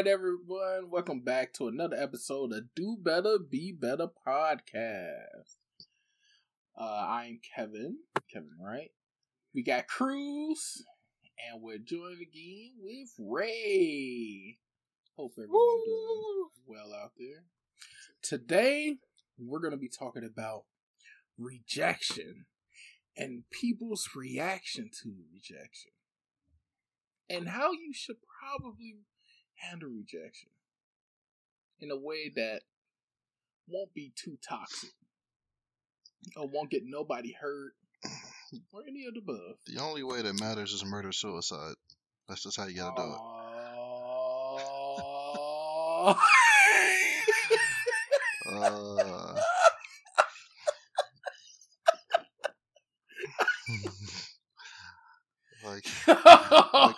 right, everyone. Welcome back to another episode of Do Better, Be Better podcast. I am Kevin Wright. We got Cruz, and we're joined again with Ray. Hope everyone's doing well out there. Today, we're going to be talking about rejection and people's reaction to rejection, and how you should probably handle rejection in a way that won't be too toxic or won't get nobody hurt or any of the above. The only way that matters is murder-suicide. That's just how you gotta do it.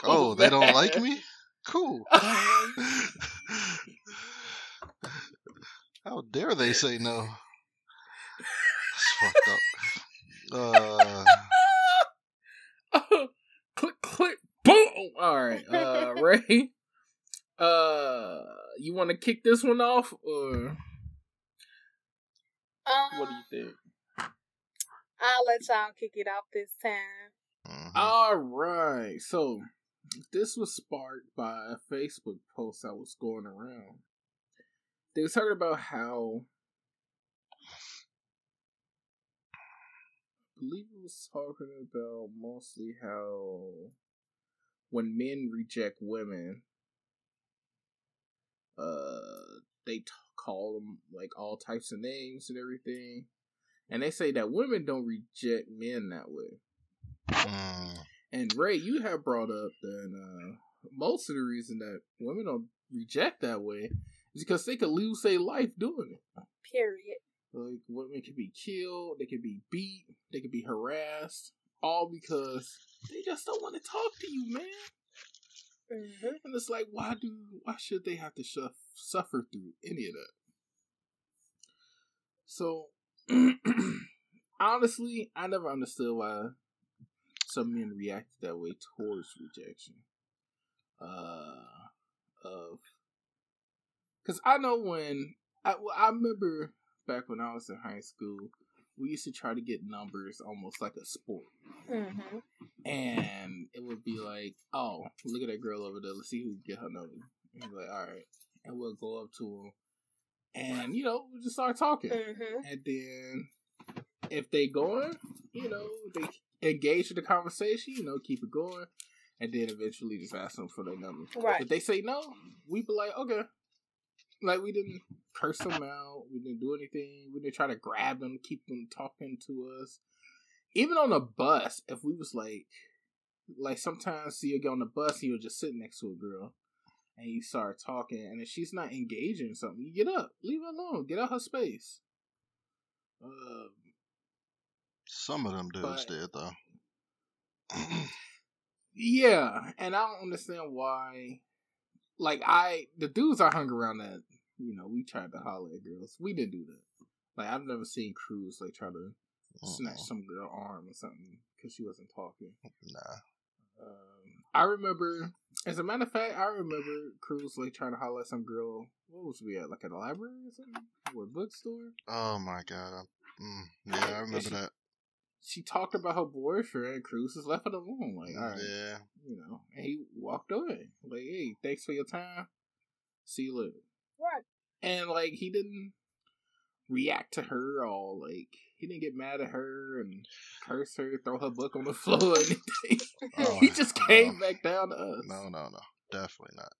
Oh, they don't like me? Cool. How dare they say no? That's fucked up. Click, boom! Alright, Ray, you want to kick this one off, or what do you think? I'll let y'all kick it off this time. Mm-hmm. Alright, so this was sparked by a Facebook post that was going around. They were talking about how, I believe it was talking about mostly how when men reject women, they call them like all types of names and everything. And they say that women don't reject men that way. And Ray, you have brought up that most of the reason that women don't reject that way is because they could lose their life doing it. Period. Like, women could be killed, they could be beat, they could be harassed, all because they just don't want to talk to you, man. Mm-hmm. And it's like, why should they have to suffer through any of that? So, honestly, I never understood why some men react that way towards rejection. Because I know when I remember back when I was in high school, we used to try to get numbers almost like a sport. Mm-hmm. And it would be like, oh, look at that girl over there. Let's see who can get her number. And we'd be like, all right. And we'll go up to them. And, you know, we'll just start talking. Mm-hmm. And then if they going, you know, they engage in the conversation, you know, keep it going, and then eventually just ask them for their number. Right. If they say no, we be like, okay. Like, we didn't curse them out, we didn't do anything, we didn't try to grab them, keep them talking to us. Even on the bus, if we was like sometimes you'll get on the bus and you'll just sit next to a girl, and you start talking, and if she's not engaging in something, you get up, leave her alone, get out her space. Some of them dudes did, though. Yeah, and I don't understand why. Like, the dudes I hung around that, you know, we tried to holler at girls. We didn't do that. Like, I've never seen Cruz, like, try to snatch some girl arm or something because she wasn't talking. Nah. I remember, as a matter of fact, Cruz, like, trying to holler at some girl. What was we at? Like, at a library or something? Or a bookstore? Oh, my God. Yeah, I remember that. She talked about her boyfriend, and Cruz just left it alone. Like, all right. Yeah. You know, and he walked away. Like, hey, thanks for your time. See you later. What? And, like, he didn't react to her all. Like, he didn't get mad at her and curse her, throw her book on the floor or anything. Oh, he just came back down to us. No. Definitely not.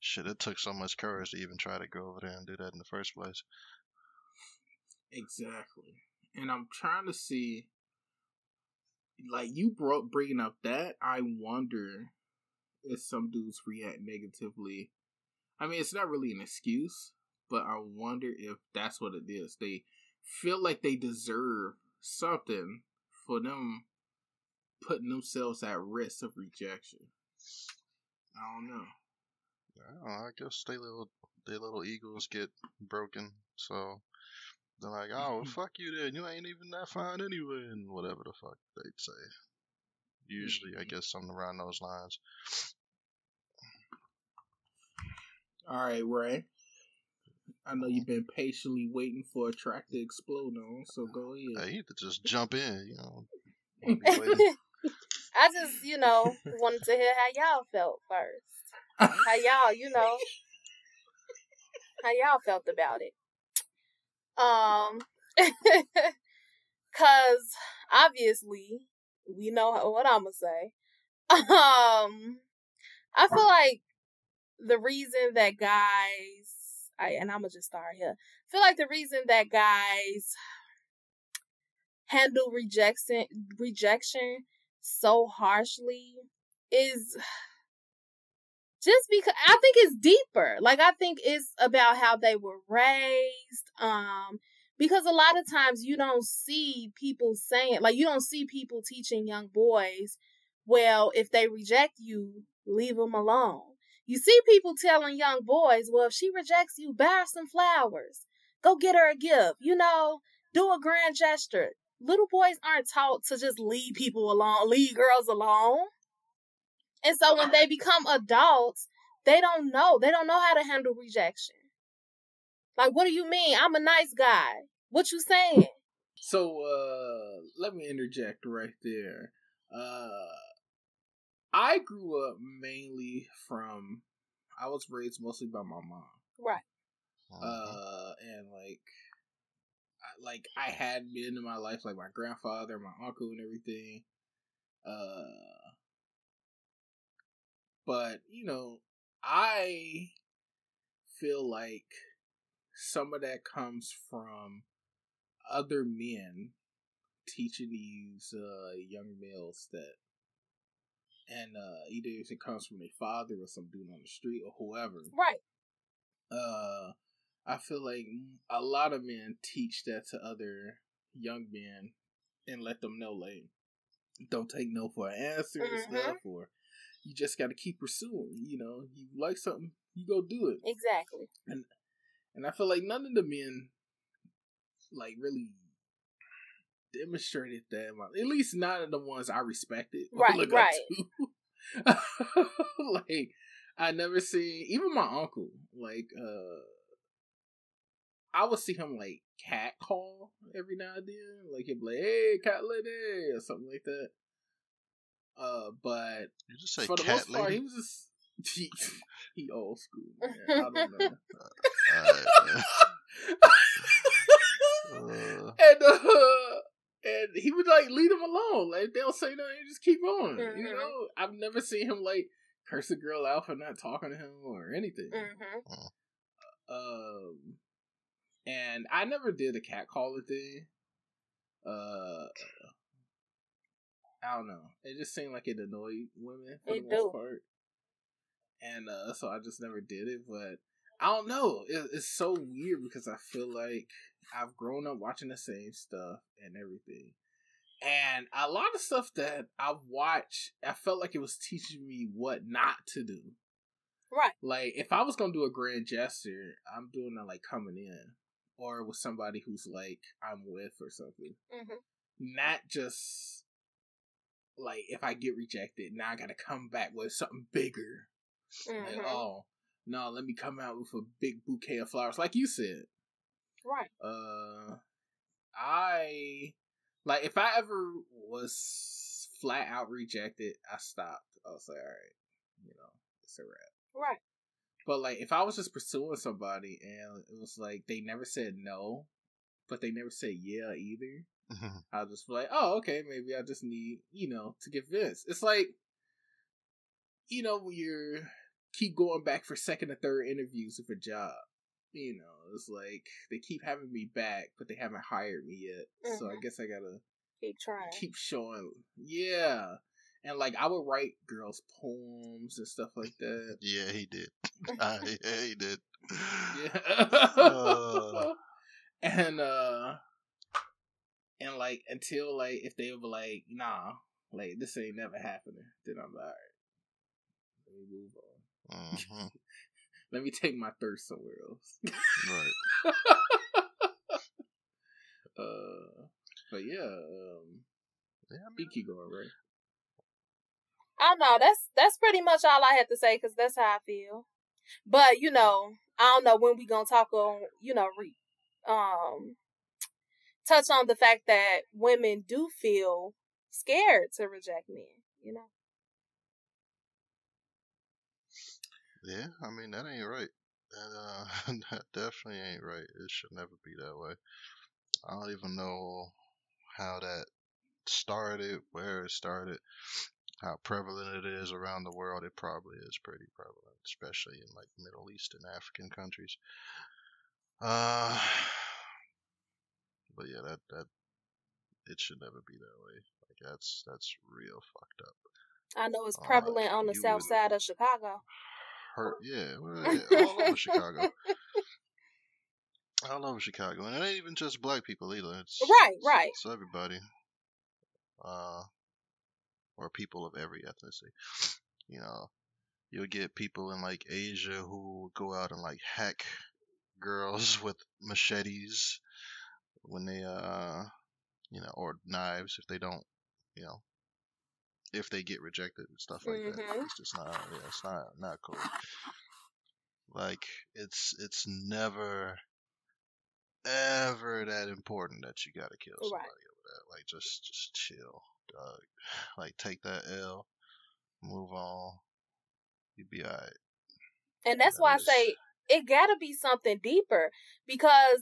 Shit, it took so much courage to even try to go over there and do that in the first place. Exactly. And I'm trying to see, like, you bringing up that, I wonder if some dudes react negatively. I mean, it's not really an excuse, but I wonder if that's what it is. They feel like they deserve something for them putting themselves at risk of rejection. I don't know. Yeah, I guess their little egos get broken, so they're like, oh, well, fuck you then. You ain't even that fine anyway, and whatever the fuck they'd say. Usually, I guess, something around those lines. All right, Ray. I know you've been patiently waiting for a track to explode on, so go ahead. You could just jump in, you know. I just, you know, wanted to hear how y'all felt first. How y'all, you know, how y'all felt about it. Cause obviously we know what I'm gonna say. I feel like the reason that guys, and I'm gonna just start here. I feel like the reason that guys handle rejection so harshly is just because I think it's deeper. Like I think it's about how they were raised. Because a lot of times you don't see people saying, like, you don't see people teaching young boys, well, if they reject you, leave them alone. You see people telling young boys, well, if she rejects you, buy her some flowers. Go get her a gift. You know, do a grand gesture. Little boys aren't taught to just leave people alone, leave girls alone. And so when they become adults, they don't know. They don't know how to handle rejection. Like, what do you mean? I'm a nice guy. What you saying? So, let me interject right there. I grew up mainly from, I was raised mostly by my mom. Right. And like I had men in my life, like my grandfather, my uncle and everything. But, you know, I feel like some of that comes from other men teaching these young males that, and either if it comes from their father or some dude on the street or whoever. Right. I feel like a lot of men teach that to other young men and let them know, like, don't take no for an answer and stuff, or you just got to keep pursuing. You know, you like something, you go do it. Exactly. And I feel like none of the men, like, really demonstrated that. At least none of the ones I respected. Right. Like, I never seen, even my uncle, like, I would see him, like, catcall every now and then. Like, he'd be like, hey, cat lady, or something like that. But you just say for the most part, he was just... He old school, man. I don't know. And he would like leave them alone. Like they'll say nothing, just keep on. Mm-hmm. You know, I've never seen him like curse a girl out for not talking to him or anything. Mm-hmm. And I never did a catcalling thing. I don't know. It just seemed like it annoyed women for the most part. And so I just never did it, but I don't know. It's so weird because I feel like I've grown up watching the same stuff and everything. And a lot of stuff that I watched, I felt like it was teaching me what not to do. Right. Like, if I was going to do a grand gesture, I'm doing that, like, coming in. Or with somebody who's, like, I'm with or something. Mm-hmm. Not just, like, if I get rejected, now I got to come back with something bigger. Mm-hmm. Like, oh no, let me come out with a big bouquet of flowers, like you said. Right. I like if I ever was flat out rejected, I stopped. I was like, all right, you know, it's a wrap. Right. But like if I was just pursuing somebody and it was like they never said no, but they never said yeah either, I'll just be like, oh okay, maybe I just need, you know, to get Vince. It's like, you know, when you keep going back for second or third interviews for a job, you know, it's like they keep having me back, but they haven't hired me yet. Mm-hmm. So I guess I gotta keep trying, keep showing. Yeah, and like I would write girls poems and stuff like that. Yeah, he did. Yeah, he did. Yeah. And like until like if they were like, nah, like this ain't never happening, then I'm like, all right. Let me move on. Uh-huh. Let me take my thirst somewhere else. Right. But yeah, you keep going, right? I know that's pretty much all I had to say because that's how I feel. But, you know, I don't know when we gonna talk on, you know, touch on the fact that women do feel scared to reject men, you know? Yeah, I mean, that ain't right. That definitely ain't right. It should never be that way. I don't even know how that started, where it started, how prevalent it is around the world. It probably is pretty prevalent, especially in like Middle East and African countries. But yeah, that it should never be that way. Like that's real fucked up. I know it's prevalent on the south side of Chicago. All over Chicago. All over Chicago, and it ain't even just black people either. It's, right. It's everybody, or people of every ethnicity. You know, you'll get people in like Asia who go out and like hack girls with machetes when they, you know, or knives if they don't, you know, if they get rejected and stuff like that. It's just not cool. Like it's never ever that important that you gotta kill somebody over that. Like just chill, dog. Like take that L, move on, you be alright. And that's why I say it gotta be something deeper, because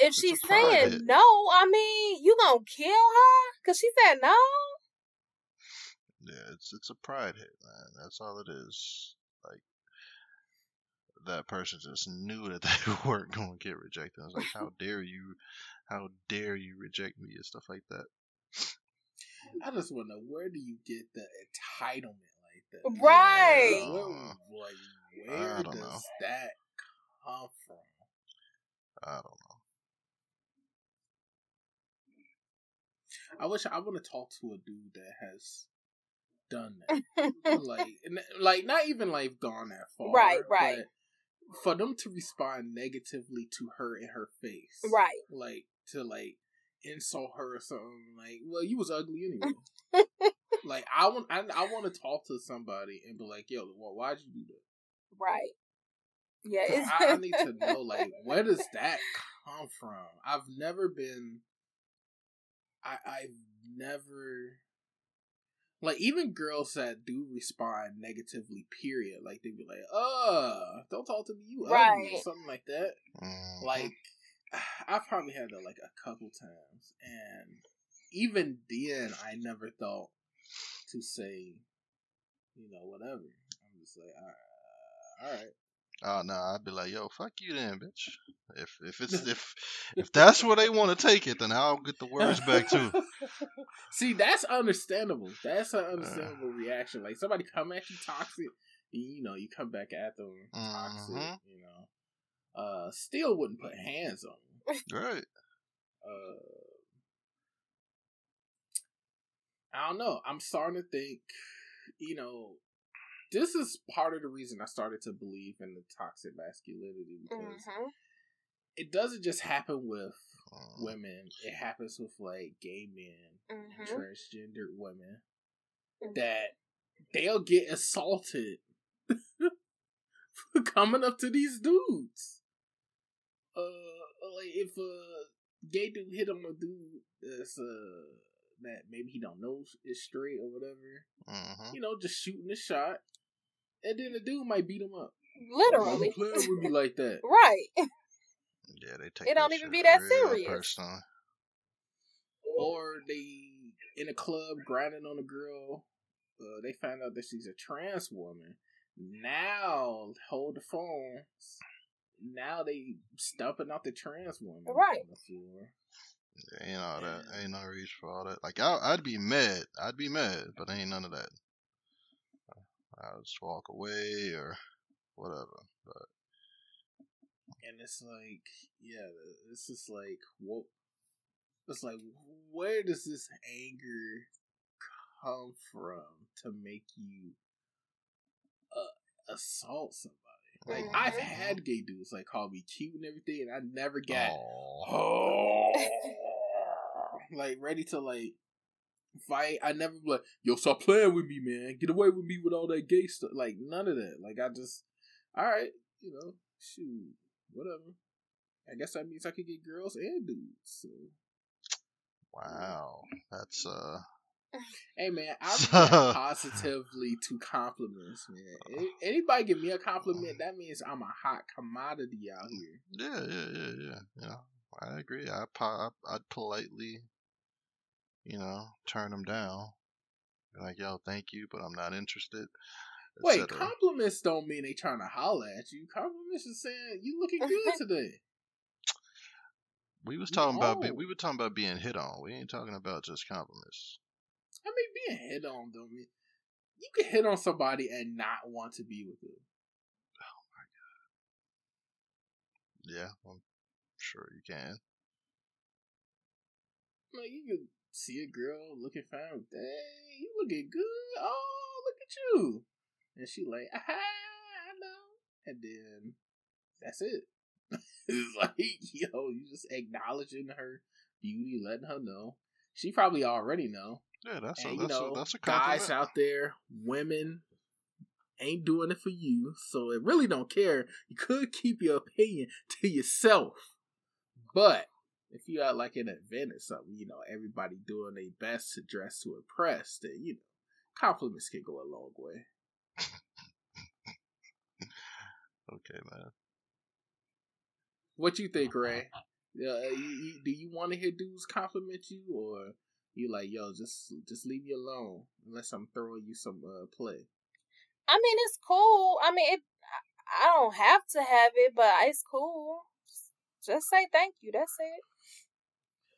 if she's saying no, I mean, you gonna kill her because she said no. Yeah, it's a pride hit, man. That's all it is. Like, that person just knew that they weren't going to get rejected. I was like, how dare you reject me and stuff like that. I just want to know, where do you get the entitlement like that? Right! You know, where does that come from? I don't know. I want to talk to a dude that has done that. like not even like gone that far. Right. For them to respond negatively to her in her face. Right. Like to like insult her or something, like, well, you was ugly anyway. Like I want to talk to somebody and be like, yo, well, why'd you do that? Right. Yeah. I need to know, like, where does that come from? I've never like, even girls that do respond negatively, period, like, they be like, don't talk to me, you ugly, or something like that. Like, I probably had that, like, a couple times, and even then, I never thought to say, you know, whatever. I'm just like, alright. Oh, no, I'd be like, yo, fuck you then, bitch. If that's where they want to take it, then I'll get the words back, too. See, that's understandable. That's an understandable reaction. Like, somebody come at you toxic, you know, you come back at them toxic, you know. Still wouldn't put hands on them. Right. I don't know. I'm starting to think, you know, this is part of the reason I started to believe in the toxic masculinity, because it doesn't just happen with women. It happens with, like, gay men, and transgendered women, that they'll get assaulted for coming up to these dudes. Like, if a gay dude hit on a dude that's, that maybe he don't know is straight or whatever, you know, just shooting a shot. And then the dude might beat him up. Literally. The player would be like that. Right. Yeah, they take it don't even be that serious. Personally. Or they, in a club, grinding on a girl. They find out that she's a trans woman. Now, hold the phone. Now they stumping out the trans woman. Right. On the floor. Yeah, ain't all that. Ain't no reason for all that. Like, I'd be mad. But ain't none of that. I'll just walk away or whatever. But and it's like, yeah, this is like, what? It's like, where does this anger come from to make you assault somebody? Like, I've had gay dudes like call me cute and everything, and I never got like ready to like fight. I never like, yo, stop playing with me, man. Get away with me with all that gay stuff. Like, none of that. Like, I just all right, you know, shoot, whatever. I guess that means I could get girls and dudes. So. Wow, that's Hey man, I react positively to compliments, man. Anybody give me a compliment, that means I'm a hot commodity out here. Yeah. I agree. I'd politely, you know, turn them down. Be like, yo, thank you, but I'm not interested. Wait, compliments don't mean they trying to holler at you. Compliments is saying you looking good today. We was talking about being hit on. We ain't talking about just compliments. I mean, being hit on don't mean you can hit on somebody and not want to be with them. Oh my god. Yeah, I'm sure you can. Like you can see a girl looking fine. Dang, you looking good. Oh, look at you. And she like, aha, I know. And then that's it. It's like, yo, you just acknowledging her beauty, letting her know. She probably already know. Yeah, that's a compliment. Guys out there, women ain't doing it for you, so it really don't care. You could keep your opinion to yourself, but if you are like in an event or something, you know, everybody doing their best to dress to impress, then you know, compliments can go a long way. Okay, man. What you think, Ray? Do you want to hear dudes compliment you, or you like, yo, just leave me alone unless I'm throwing you some play? I mean, it's cool. I mean, I don't have to have it, but it's cool. Just say thank you. That's it.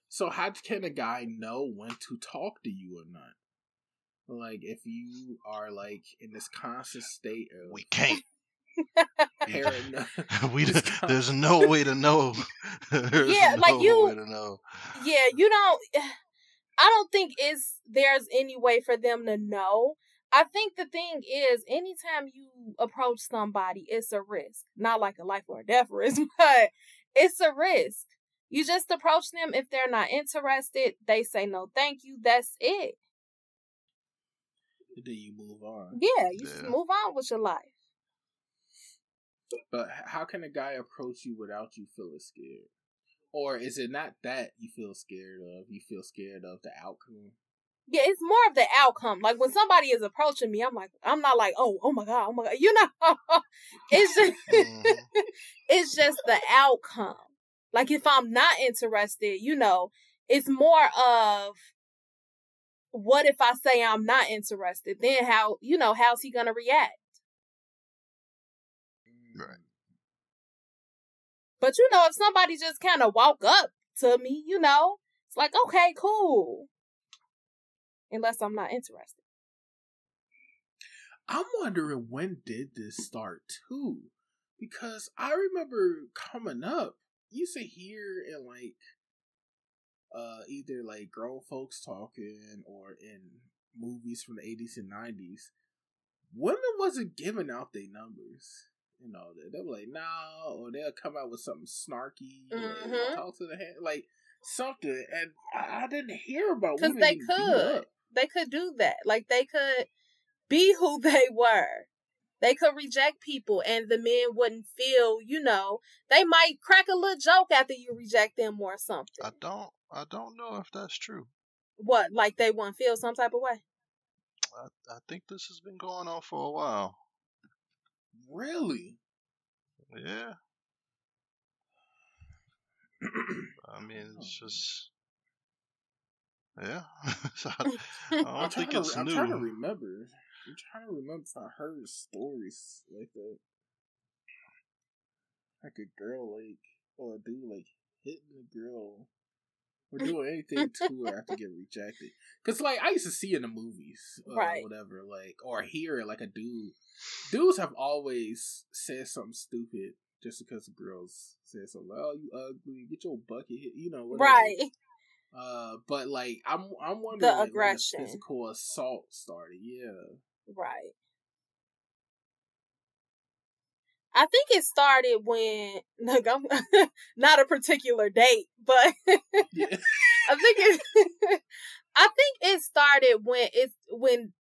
So how can a guy know when to talk to you or not? Like, if you are, like, in this constant state of... We can't. There's no way to know. You don't. I don't think there's any way for them to know. I think the thing is, anytime you approach somebody, it's a risk. Not like a life or death risk, but it's a risk. You just approach them. If they're not interested, they say no, thank you. That's it. Then you move on. Yeah, just move on with your life. But how can a guy approach you without you feeling scared? Or is it not that you feel scared of? You feel scared of the outcome? Yeah, it's more of the outcome. Like, when somebody is approaching me, I'm not like, oh my God. You know, it's just the outcome. Like, if I'm not interested, you know, it's more of, what if I say I'm not interested? Then how's he going to react? Right. But you know, if somebody just kind of walk up to me, you know, it's like, okay, cool. Unless I'm not interested. I'm wondering when did this start too? Because I remember coming up, you used to hear in like either like grown folks talking or in movies from the 80s and 90s, women wasn't giving out their numbers. You know, they'll be like, no, or they'll come out with something snarky, or talk to the hand, like something, and I didn't hear about women. Because they could do that. Like, they could be who they were. They could reject people, and the men wouldn't feel, you know, they might crack a little joke after you reject them or something. I don't know if that's true. What, like they wouldn't feel some type of way? I think this has been going on for a while. Really? Yeah. I mean, it's just... Yeah. I don't think it's new. I'm trying to remember if I heard stories like that. Like a girl, like... Or a dude, like, hitting a girl. Or doing anything to her after getting rejected. Because, like, I used to see in the movies. Or whatever, like... Or hear, like, a dude... Dudes have always said something stupid just because girls said something like, oh, you ugly, get your bucket hit, you know, whatever. Right. But like I'm wondering the aggression, like, physical assault started. Yeah. Right. I think it started when, like, I'm not a particular date, but yeah. I think it started when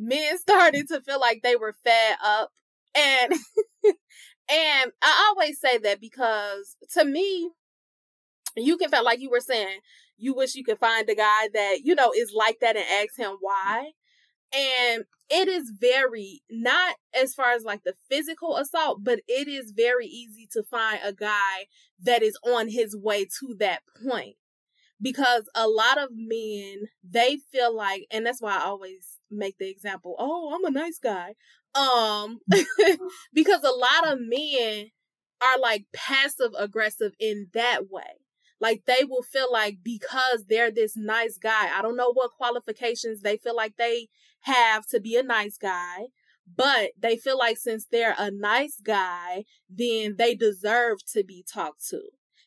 men started to feel like they were fed up, and And I always say that because, to me, you can feel like you were saying, you wish you could find a guy that, you know, is like that and ask him why. And it is very, not as far as like the physical assault, but it is very easy to find a guy that is on his way to that point. Because a lot of men, they feel like, and that's why I always make the example, oh, I'm a nice guy. Because a lot of men are like passive aggressive in that way. Like, they will feel like because they're this nice guy, I don't know what qualifications they feel like they have to be a nice guy, but they feel like since they're a nice guy, then they deserve to be talked to.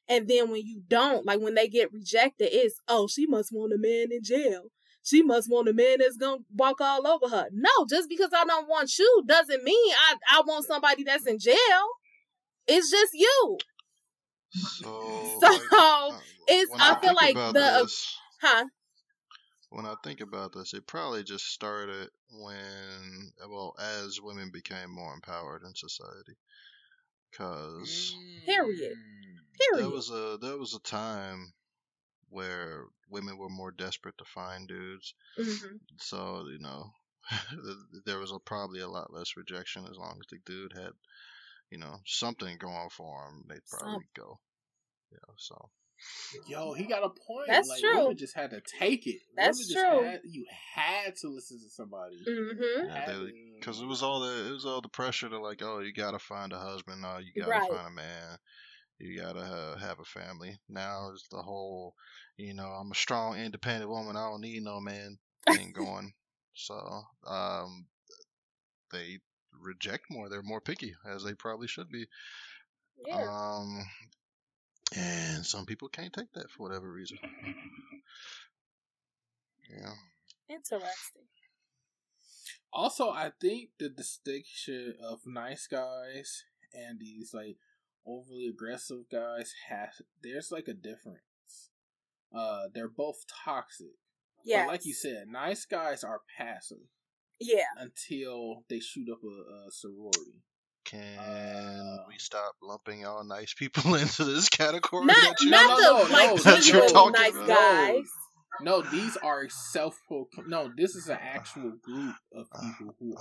And then when you don't, like when they get rejected, it's, oh, she must want a man in jail. She must want a man that's going to walk all over her. No, just because I don't want you doesn't mean I want somebody that's in jail. It's just you. So it's, I feel like the, this, huh? When I think about this, it probably just started when, well, as women became more empowered in society. Because period. There was a time where women were more desperate to find dudes. Mm-hmm. So, you know, there was probably a lot less rejection as long as the dude had, you know, something going for him. They'd probably go. Yeah, you know, so. Yo, he got a point. That's like, true. Women just had to take it. That's true. You had to listen to somebody. Mm-hmm. Because it was all the pressure to like, oh, you gotta find a husband. Oh, you gotta find a man. You gotta have a family. Now it's the whole, you know, I'm a strong, independent woman. I don't need no man thing going. So they reject more. They're more picky, as they probably should be. Yeah. And some people can't take that for whatever reason. Yeah. Interesting. Also, I think the distinction of nice guys and these like overly aggressive guys there's like a difference. They're both toxic. Yeah. But like you said, nice guys are passive. Yeah. Until they shoot up a sorority. Can we stop lumping all nice people into this category? Not the nice guys. No, these are self-proclaimed. No, this is an actual group of people who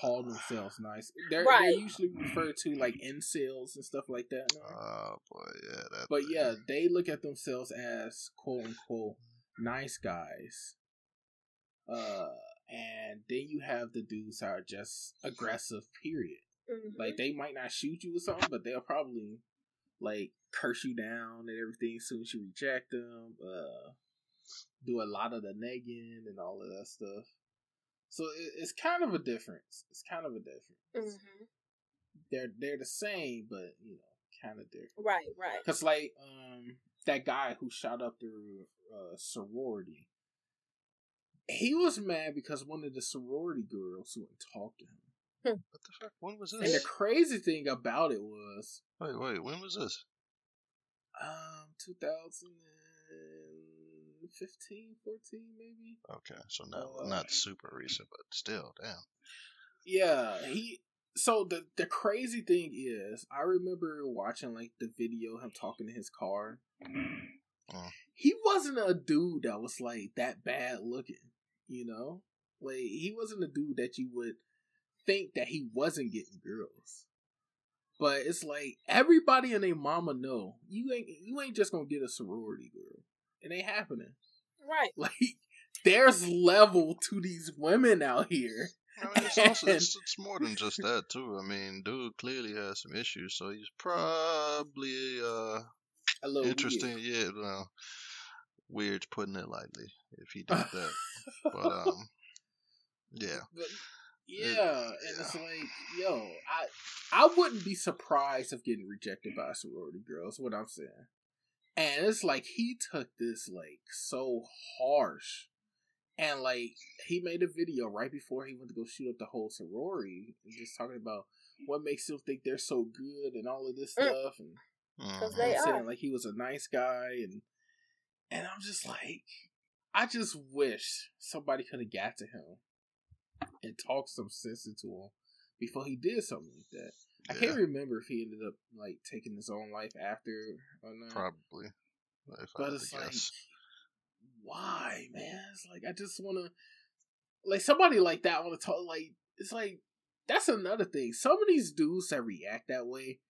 call themselves nice. They're usually referred to like incels and stuff like that. Right? Oh boy, yeah. Yeah, they look at themselves as "quote unquote" nice guys. And then you have the dudes that are just aggressive, period. Mm-hmm. Like, they might not shoot you or something, but they'll probably, like, curse you down and everything as soon as you reject them. Do a lot of the negging and all of that stuff. So, it's kind of a difference. Mm-hmm. They're the same, but, you know, kind of different. Right. Because, like, that guy who shot up through sorority, he was mad because one of the sorority girls wouldn't talk to him. What the fuck? When was this? And the crazy thing about it was... Wait, when was this? 2015, 14, maybe? Okay, so not super recent, but still, damn. Yeah, So, the crazy thing is, I remember watching, like, the video, him talking to his car. Mm. He wasn't a dude that was, like, that bad looking. You know, like, he wasn't a dude that you would think that he wasn't getting girls, but it's like everybody and their mama know you ain't just gonna get a sorority girl. It ain't happening, right? Like, there's level to these women out here. I mean, it's more than just that too. I mean, dude clearly has some issues, so he's probably a little interesting. Weird. Yeah, well, weird, putting it lightly, if he did that. But yeah. But, yeah, it's like, yo, I wouldn't be surprised of getting rejected by a sorority girl, is what I'm saying. And it's like he took this like so harsh. And like he made a video right before he went to go shoot up the whole sorority, just talking about what makes them think they're so good and all of this stuff, and they saying like he was a nice guy and I'm just like, I just wish somebody could have got to him and talked some sense into him. before he did something like that. Yeah. I can't remember if he ended up like taking his own life after or not. Probably. But it's like, why, man? It's like, I just want to, like, somebody like that want to talk, like, it's like, that's another thing. Some of these dudes that react that way,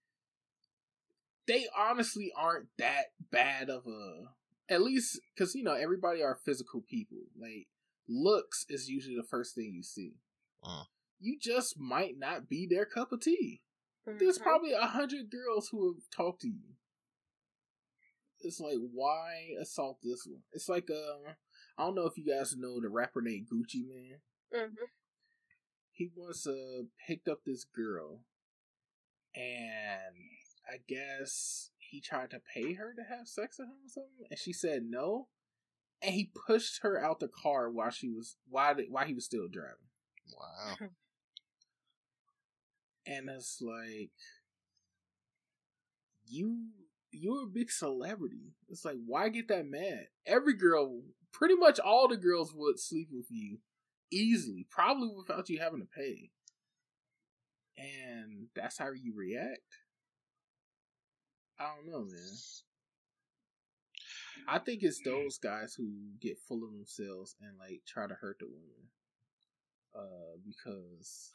they honestly aren't that bad of a, at least, because, you know, everybody are physical people. Like, looks is usually the first thing you see. You just might not be their cup of tea. There's probably 100 girls who have talked to you. It's like, why assault this one? It's like, I don't know if you guys know the rapper named Gucci Mane. He once picked up this girl, and I guess he tried to pay her to have sex with him or something, and she said no, and he pushed her out the car while she was while he was still driving. Wow. And it's like, you're a big celebrity. It's like, why get that mad? Every girl, pretty much all the girls would sleep with you easily, probably without you having to pay. And that's how you react? I don't know, man. I think it's those guys who get full of themselves and, like, try to hurt the woman. Because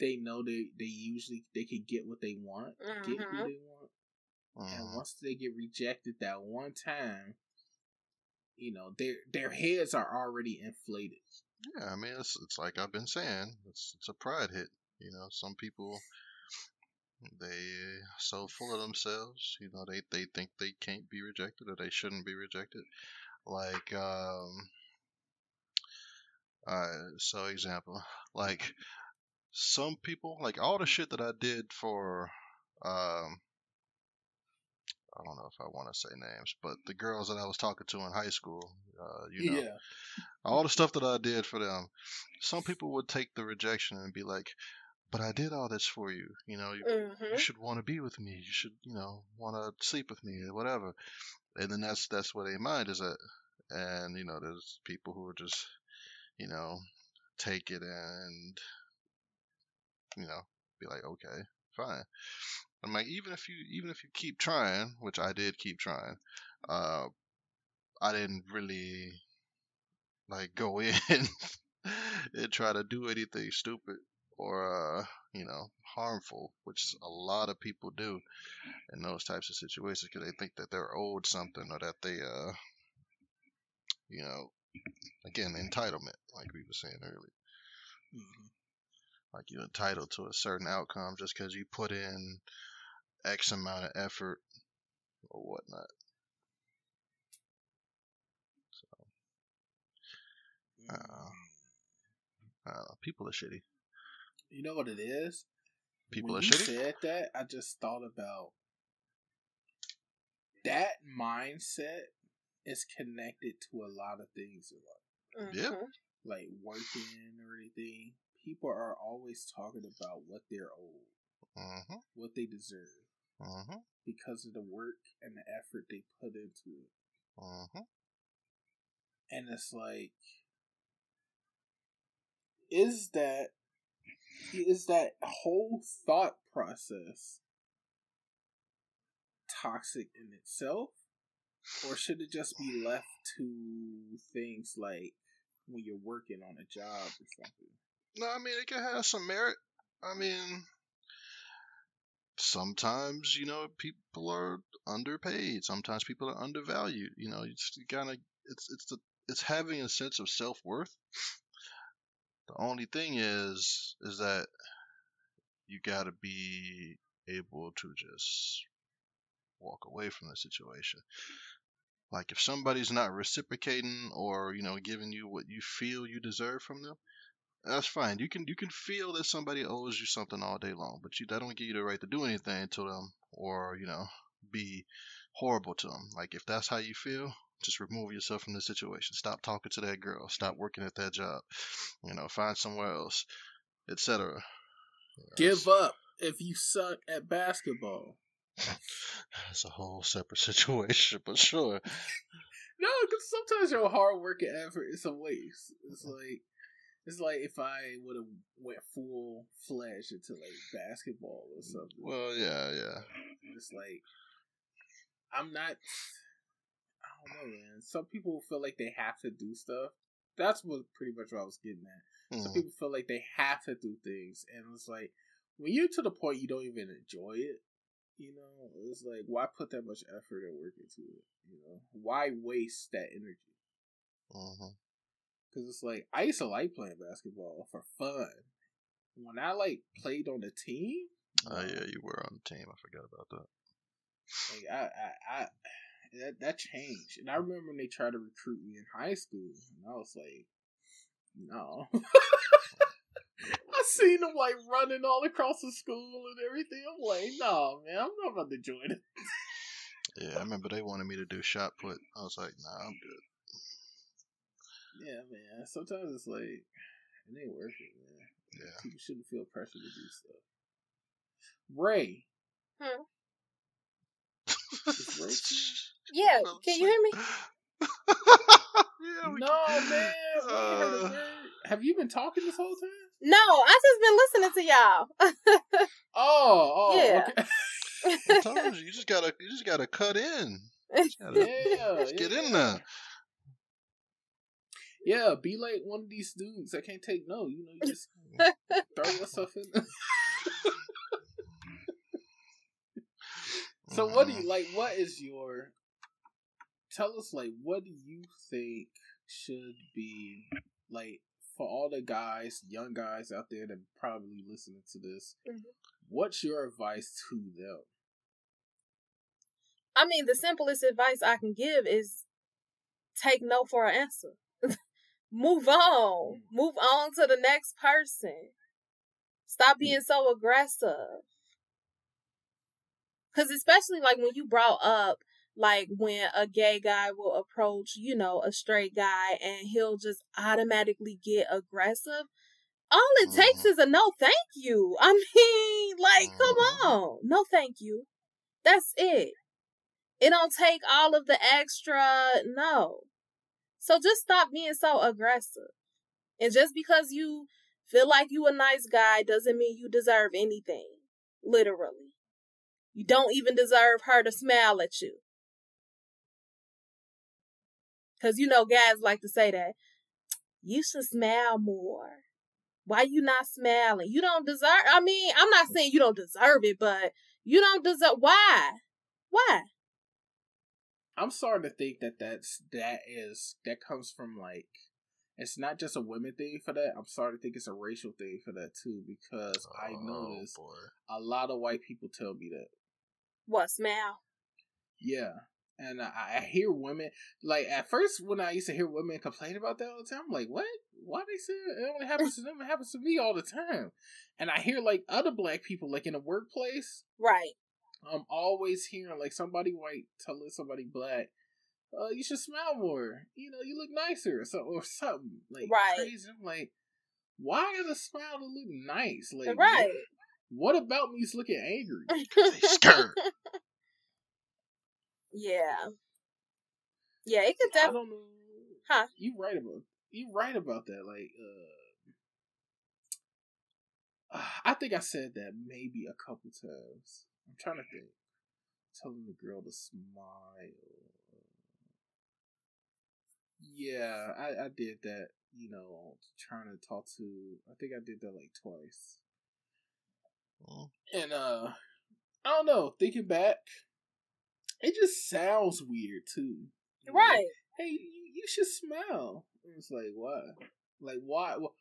they know they usually, they can get what they want, get who they want. And once they get rejected that one time, you know, their heads are already inflated. Yeah, I mean, it's like I've been saying, it's a pride hit. You know, some people, they so full of themselves, you know, they think they can't be rejected or they shouldn't be rejected. Like, so example, like some people, like all the shit that I did for, I don't know if I want to say names, but the girls that I was talking to in high school, you know, all the stuff that I did for them, some people would take the rejection and be like, but I did all this for you. You know, you should want to be with me. You should, you know, want to sleep with me or whatever. And then that's where their mind is at. And, you know, there's people who are just, you know, take it and, you know, be like, okay, fine. I'm like, even if you keep trying, which I did keep trying, I didn't really like go in and try to do anything stupid or you know, harmful, which a lot of people do in those types of situations because they think that they're owed something or that they you know, again, entitlement, like we were saying earlier. Like, you're entitled to a certain outcome just because you put in X amount of effort or whatnot. So, people are shitty. You know what it is? People are shitty. When you said that, I just thought about that mindset is connected to a lot of things in life. Yeah. Like working or anything. People are always talking about what they're owed, what they deserve, because of the work and the effort they put into it. And it's like, is that whole thought process toxic in itself, or should it just be left to things like when you're working on a job or something? No, I mean, it can have some merit. I mean, sometimes, you know, people are underpaid. Sometimes people are undervalued. You know, it's having a sense of self-worth. The only thing is that you got to be able to just walk away from the situation. Like, if somebody's not reciprocating or, you know, giving you what you feel you deserve from them, that's fine. You can feel that somebody owes you something all day long, but that don't give you the right to do anything to them or, you know, be horrible to them. Like, if that's how you feel, just remove yourself from the situation. Stop talking to that girl. Stop working at that job. You know, find somewhere else, etc. Give up if you suck at basketball. That's a whole separate situation, but sure. No, because sometimes your hard work and effort is a waste. It's like, It's like if I would have went full fledged into like basketball or something. Well, yeah. It's like I'm not. I don't know, man. Some people feel like they have to do stuff. That's what pretty much what I was getting at. Mm-hmm. Some people feel like they have to do things, and it's like when you're to the point you don't even enjoy it. You know, it's like why put that much effort and work into it? You know, why waste that energy? Mm-hmm. Because it's like, I used to like playing basketball for fun. When I, like, played on the team... yeah, you were on the team. I forgot about that. Like, that changed. And I remember when they tried to recruit me in high school, and I was like, no. I seen them, like, running all across the school and everything. I'm like, no, man, I'm not about to join it. Yeah, I remember they wanted me to do shot put. I was like, nah, I'm good. Yeah, man. Sometimes it's like, it ain't worth it, man. Yeah. People shouldn't feel pressure to do stuff. Ray. Huh? Is Ray too? Yeah, can you hear me? Yeah, no, man. Have you been talking this whole time? No, I just been listening to y'all. Oh, yeah. Okay. I told you, you just gotta cut in. Just get in there. Yeah, be like one of these dudes. I can't take no. You know, you just throw yourself in. So what do you, like, what is your, tell us, like, what do you think should be, like, for all the guys, young guys out there that probably listening to this, what's your advice to them? I mean, the simplest advice I can give is take no for an answer. Move on. Move on to the next person. Stop being so aggressive. Because especially, like, when you brought up, like, when a gay guy will approach, you know, a straight guy and he'll just automatically get aggressive. All it takes is a no thank you. I mean, like, come on. No thank you. That's it. It don't take all of the extra no. So just stop being so aggressive. And just because you feel like you a nice guy doesn't mean you deserve anything. Literally. You don't even deserve her to smile at you. Because, you know, guys like to say that. You should smile more. Why you not smiling? You don't deserve... I mean, I'm not saying you don't deserve it, but you don't deserve... Why? Why? I'm starting to think that comes from, like, it's not just a women thing for that. I'm starting to think it's a racial thing for that, too, because I noticed a lot of white people tell me that. What, smell? Yeah. And I hear women, like, at first when I used to hear women complain about that all the time, I'm like, what? Why they say it only happens to them? It happens to me all the time. And I hear, like, other black people, like, in the workplace. Right. I'm always hearing, like, somebody white telling somebody black, you should smile more. You know, you look nicer or something. Like, right. Crazy. I'm like, why does a smile look nice? Like, right. What about me's looking angry? Scared. Yeah. Yeah, it could definitely... I don't know. Huh? You right about that. Like, I think I said that maybe a couple times. I'm trying to think. Telling the girl to smile. Yeah, I did that, you know, trying to talk to... I think I did that, like, twice. Oh. And, I don't know, thinking back, it just sounds weird, too. You know? Right. Hey, you should smile. It's like, why? Like, why? Well,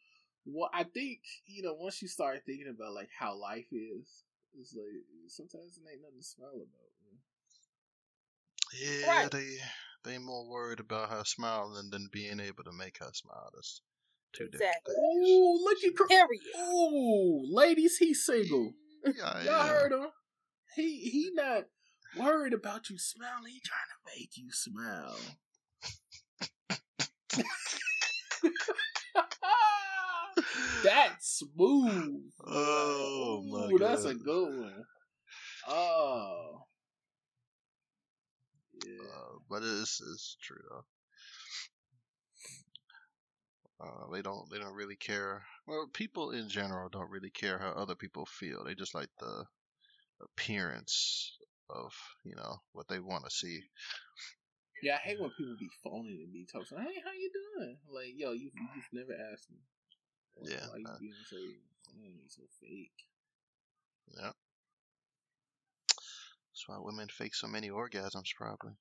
I think, you know, once you start thinking about, like, how life is, it's like, sometimes it ain't nothing to smile about, man. Yeah, right. They more worried about her smiling than being able to make her smile. That's two different things. Ooh, look at Ooh, ladies, he's single. Yeah. Y'all heard him. He not worried about you smiling. He trying to make you smile. That's smooth. Oh, my God. That's a good one. Oh. Yeah. But it's true, though. They don't really care. Well, people in general don't really care how other people feel. They just like the appearance of, you know, what they want to see. Yeah, I hate when people be phoning and be talking. Hey, how you doing? Like, yo, you've never asked me. Like, yeah. Why you being so fake? Yeah. That's why women fake so many orgasms, probably.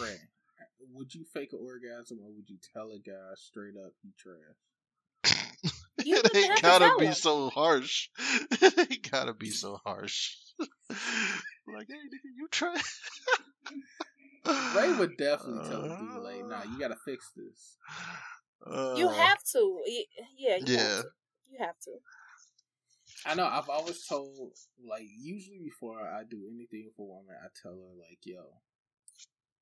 Right. Would you fake an orgasm or would you tell a guy straight up he trash? It ain't gotta be so harsh. It ain't gotta be so harsh. Like, hey, nigga, you trash. Ray would definitely tell a dude, like, nah, you gotta fix this. You have to. Yeah. You have to. I know. I've always told, like, usually before I do anything for a woman, I tell her, like, yo,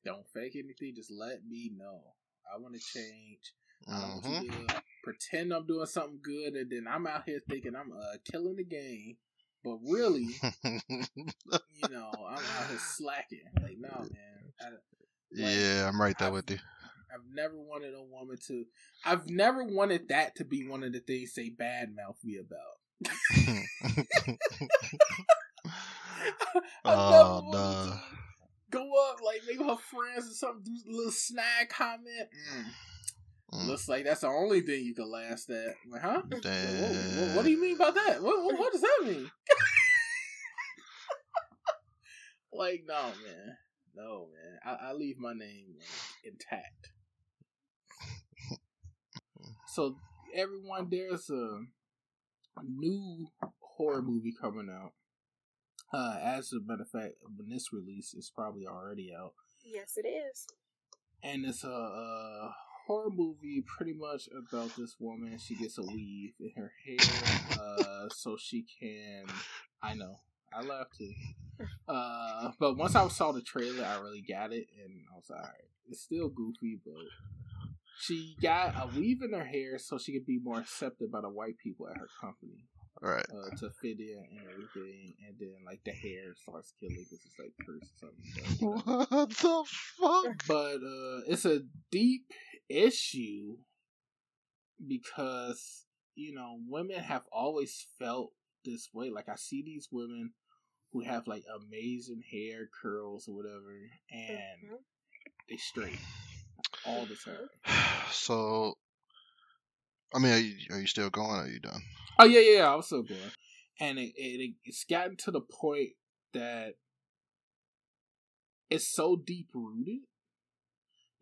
don't fake anything. Just let me know. I want to change. Pretend I'm doing something good, and then I'm out here thinking I'm killing the game, but really, you know, I'm out here slacking. Like, no, man. I'm right there with you. I've never wanted that to be one of the things they badmouth me about. I never wanted to go up, like, maybe her friends or something, do a little snide comment. Looks like that's the only thing you can last at. Like, huh? What do you mean by that? What does that mean? Like, no, man. No, man. I leave my name intact. So, everyone, there's a new horror movie coming out. As a matter of fact, when this release is probably already out. Yes, it is. And it's a horror movie pretty much about this woman. She gets a weave in her hair so she can... I know. I love to. But once I saw the trailer, I really got it. And I was like, all right, it's still goofy, but... She got a weave in her hair so she could be more accepted by the white people at her company. Right. To fit in and everything. And then, like, the hair starts killing because it's, like, cursed or something. You know? What the fuck? But it's a deep issue because, you know, women have always felt this way. Like, I see these women who have, like, amazing hair curls or whatever, and they straight all the time. So... I mean, are you still going or are you done? Oh, yeah, I was still going. And it's gotten to the point that it's so deep-rooted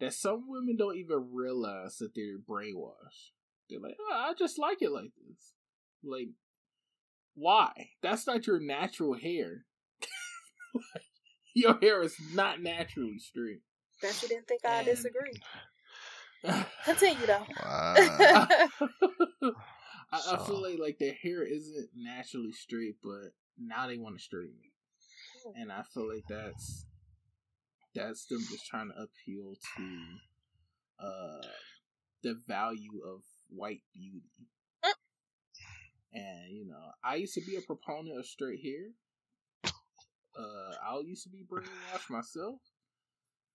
that some women don't even realize that they're brainwashed. They're like, oh, I just like it like this. Like, why? That's not your natural hair. Like, your hair is not naturally straight. Bet you didn't think I disagree. Continue though. I feel like their hair isn't naturally straight, but now they want to straighten it, and I feel like that's them just trying to appeal to the value of white beauty. And you know, I used to be a proponent of straight hair. I used to be brainwashed myself.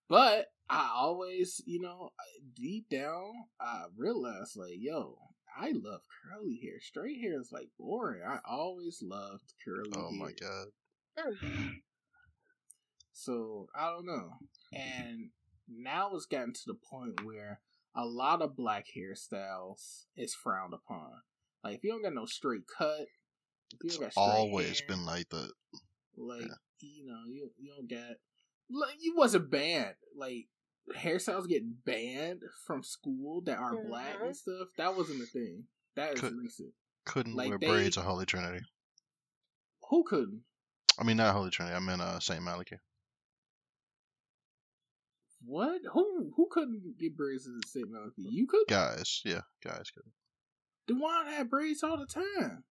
But I always, you know, deep down, I realized, like, yo, I love curly hair. Straight hair is, like, boring. I always loved curly hair. Oh, my God. So, I don't know. And now it's gotten to the point where a lot of black hairstyles is frowned upon. Like, if you don't got no straight cut, if you don't got straight hair. It's always been like that. Like, you know, you don't got... Like, you wasn't banned. Like, hairstyles getting banned from school that are black and stuff. That wasn't a thing. That is recent. Couldn't like wear braids at Holy Trinity. Who couldn't? I mean, not Holy Trinity. I meant St. Malachi. What? Who couldn't get braids at St. Malachi? You could? Guys. Yeah, guys couldn't. DeJuan had braids all the time.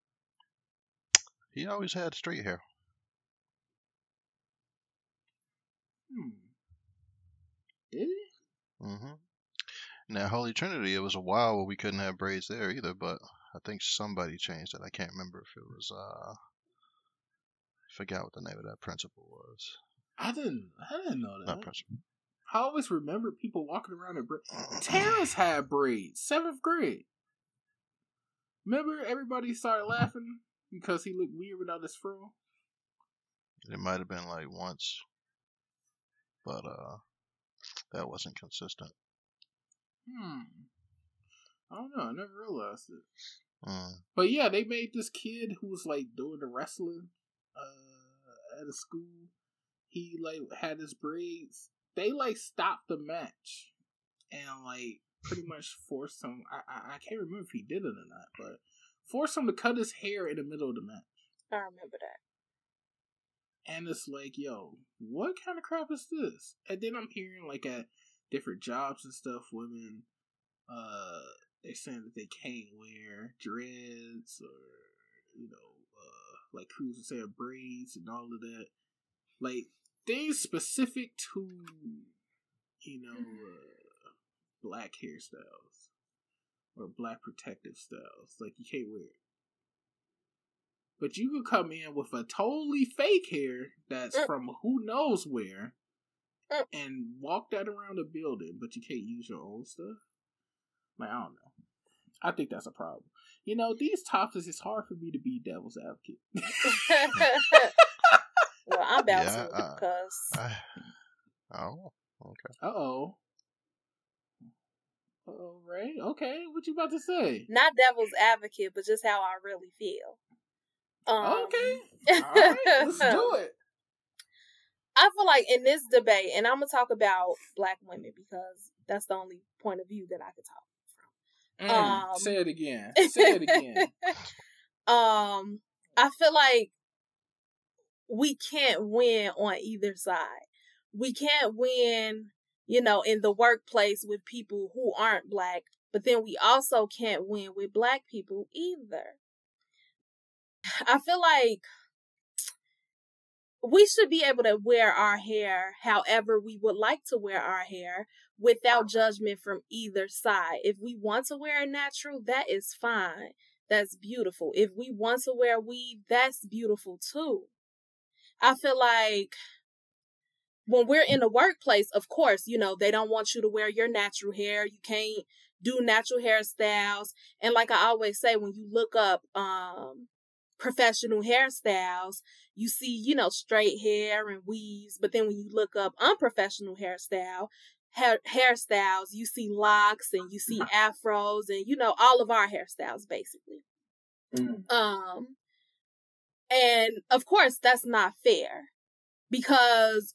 He always had straight hair. Did it? Now, Holy Trinity, it was a while where we couldn't have braids there either, but I think somebody changed it. I can't remember if it was, I forgot what the name of that principal was. I didn't know that. Not pressure. I always remember people walking around in braids. Terrence had braids. 7th grade. Remember, everybody started laughing because he looked weird without his fro. It might have been like once, but that wasn't consistent. I don't know. I never realized it. But yeah, they made this kid who was like doing the wrestling at a school. He like had his braids. They like stopped the match and like pretty much forced him. I can't remember if he did it or not, but forced him to cut his hair in the middle of the match. I remember that. And it's like, yo, what kind of crap is this? And then I'm hearing like at different jobs and stuff, women, they're saying that they can't wear dreads or, you know, like crews are saying braids and all of that. Like, things specific to, you know, black hairstyles or black protective styles. Like, you can't wear it. But you could come in with a totally fake hair that's from who knows where and walk that around a building, but you can't use your own stuff. Like, I don't know. I think that's a problem. You know, these topics, it's hard for me to be devil's advocate. Well, I'm bouncing because... okay. Uh-oh. Uh-oh, Ray? Okay, what you about to say? Not devil's advocate, but just how I really feel. Okay. All right, let's do it. I feel like in this debate, and I'm going to talk about black women because that's the only point of view that I could talk from. Say it again. I feel like we can't win on either side. We can't win, you know, in the workplace with people who aren't black, but then we also can't win with black people either. I feel like we should be able to wear our hair however we would like to wear our hair without judgment from either side. If we want to wear a natural, that is fine. That's beautiful. If we want to wear weave, that's beautiful too. I feel like when we're in the workplace, of course, you know, they don't want you to wear your natural hair. You can't do natural hairstyles. And like I always say, when you look up professional hairstyles, you see, you know, straight hair and weaves. But then when you look up unprofessional hairstyles, you see locks and you see afros and, you know, all of our hairstyles, basically. And, of course, that's not fair because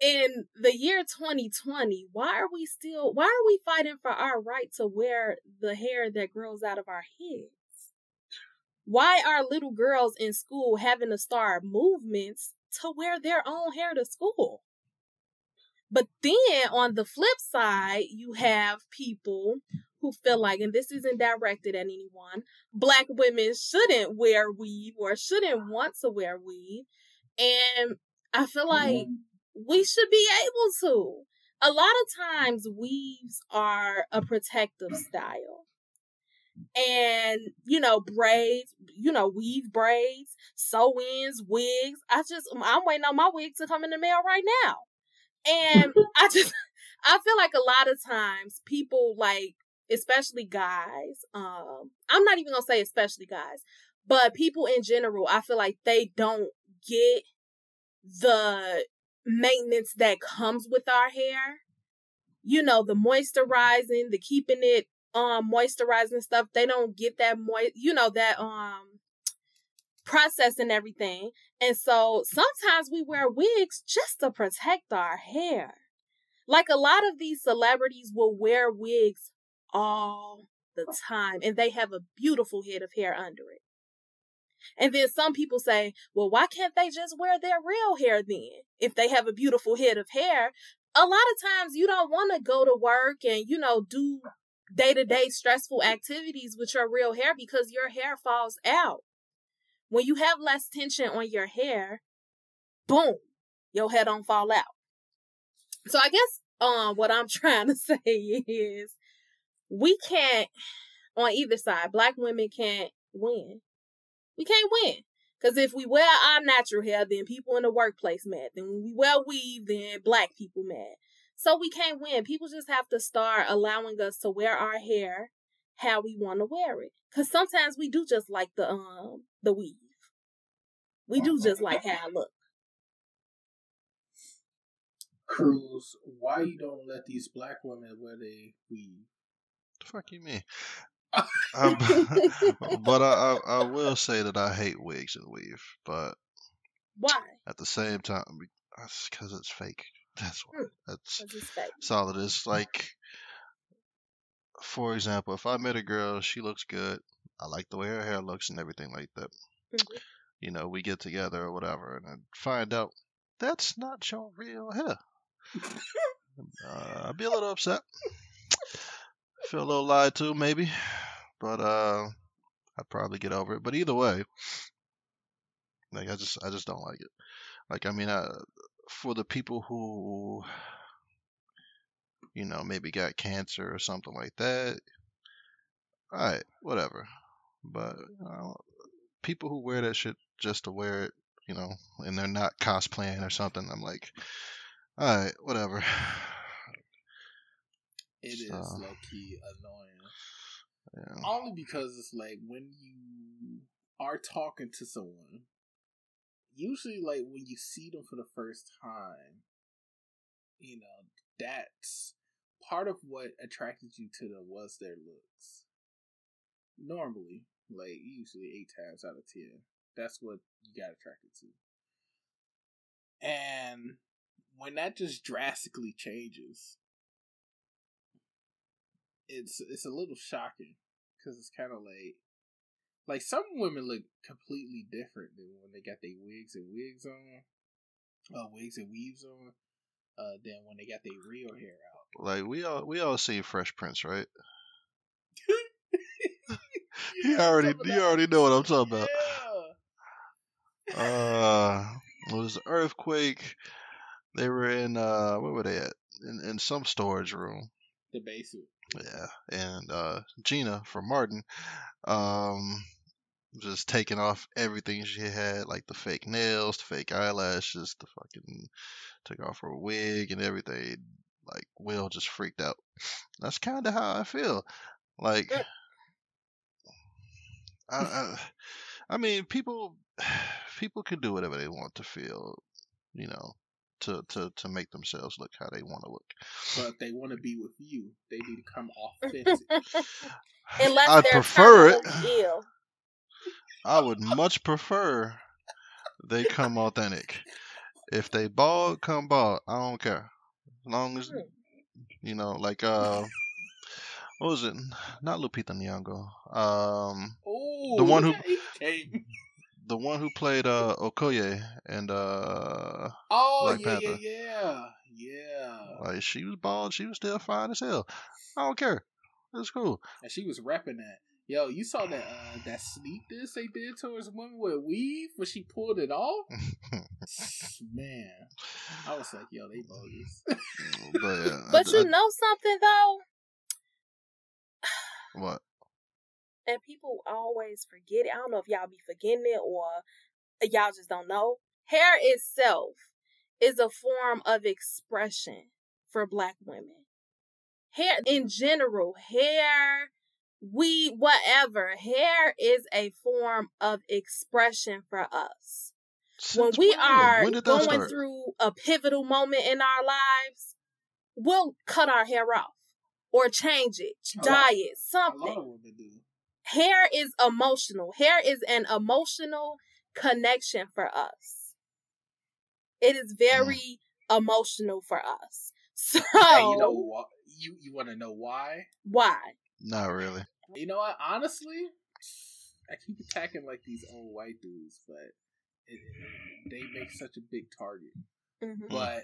in the year 2020, why are we fighting for our right to wear the hair that grows out of our heads? Why are little girls in school having to start movements to wear their own hair to school? But then on the flip side, you have people who feel like, and this isn't directed at anyone, black women shouldn't wear weave or shouldn't want to wear weave. And I feel like we should be able to. A lot of times weaves are a protective style. And, you know, braids, you know, weave braids, sew-ins, wigs. I'm waiting on my wig to come in the mail right now. And I feel like a lot of times people like, especially guys, I'm not even going to say especially guys, but people in general, I feel like they don't get the maintenance that comes with our hair. You know, the moisturizing, the keeping it moisturizing stuff. They don't get that, process and everything. And so sometimes we wear wigs just to protect our hair. Like a lot of these celebrities will wear wigs all the time, and they have a beautiful head of hair under it. And then some people say, well, why can't they just wear their real hair then? If they have a beautiful head of hair, a lot of times you don't want to go to work and, you know, do day-to-day stressful activities with your real hair because your hair falls out. When you have less tension on your hair, boom, your hair don't fall out. So I guess what I'm trying to say is, we can't, on either side, black women can't win. We can't win. Because if we wear our natural hair, then people in the workplace mad. Then when we wear weave, then black people mad. So we can't win. People just have to start allowing us to wear our hair how we want to wear it. Because sometimes we do just like the weave. We do just like how I look. Cruz, why you don't let these black women wear their weave? The fuck you mean? But I will say that I hate wigs and weave, but why? At the same time, that's because it's fake. That's why. That's all it is. Like, for example, if I met a girl, she looks good. I like the way her hair looks and everything like that. Mm-hmm. You know, we get together or whatever, and I find out that's not your real hair. I'd be a little upset. Feel a little lied to, maybe, but I'd probably get over it. But either way, like I just don't like it. Like, I mean, for the people who, you know, maybe got cancer or something like that, all right, whatever. But you know, people who wear that shit just to wear it, you know, and they're not cosplaying or something, I'm like, all right, whatever. It is low key annoying. Yeah. Only because it's like when you are talking to someone, usually like when you see them for the first time, you know, that's part of what attracted you to them was their looks. Normally, like usually 8 times out of 10, that's what you got attracted to. And when that just drastically changes, It's a little shocking, because it's kind of like some women look completely different than when they got their wigs and weaves on, than when they got their real hair out. Like we all see Fresh Prince, right? you already know what I'm talking about. Yeah. It was an earthquake. They were in where were they at? In some storage room. The basement. Yeah, and Gina from Martin just taking off everything she had, like the fake nails, the fake eyelashes, the fucking took off her wig and everything. Like, Will just freaked out. That's kind of how I feel. Like, I mean, people can do whatever they want to feel, you know. To make themselves look how they want to look. But if they want to be with you, they need to come off offensive. Unless I prefer it. Ill. I would much prefer they come authentic. If they bald, come bald. I don't care. As long as, you know, like, what was it? Not Lupita Nyong'o. The one who played Okoye and Black Panther. Yeah. Like, she was bald, she was still fine as hell. I don't care. It's cool. And she was rapping that. Yo, you saw that that sneak diss they did towards a woman with weave when she pulled it off? Man. I was like, yo, they bogus. But you know something though? What? And people always forget it. I don't know if y'all be forgetting it or y'all just don't know. Hair itself is a form of expression for black women. Hair in general, hair, weave, whatever. Hair is a form of expression for us. When we are going through a pivotal moment in our lives, we'll cut our hair off or change it, dye it, something. Hair is emotional. Hair is an emotional connection for us. It is very emotional for us. So and you know what? You want to know why? Why? Not really. You know what? Honestly, I keep attacking like these old white dudes, but they make such a big target. Mm-hmm. But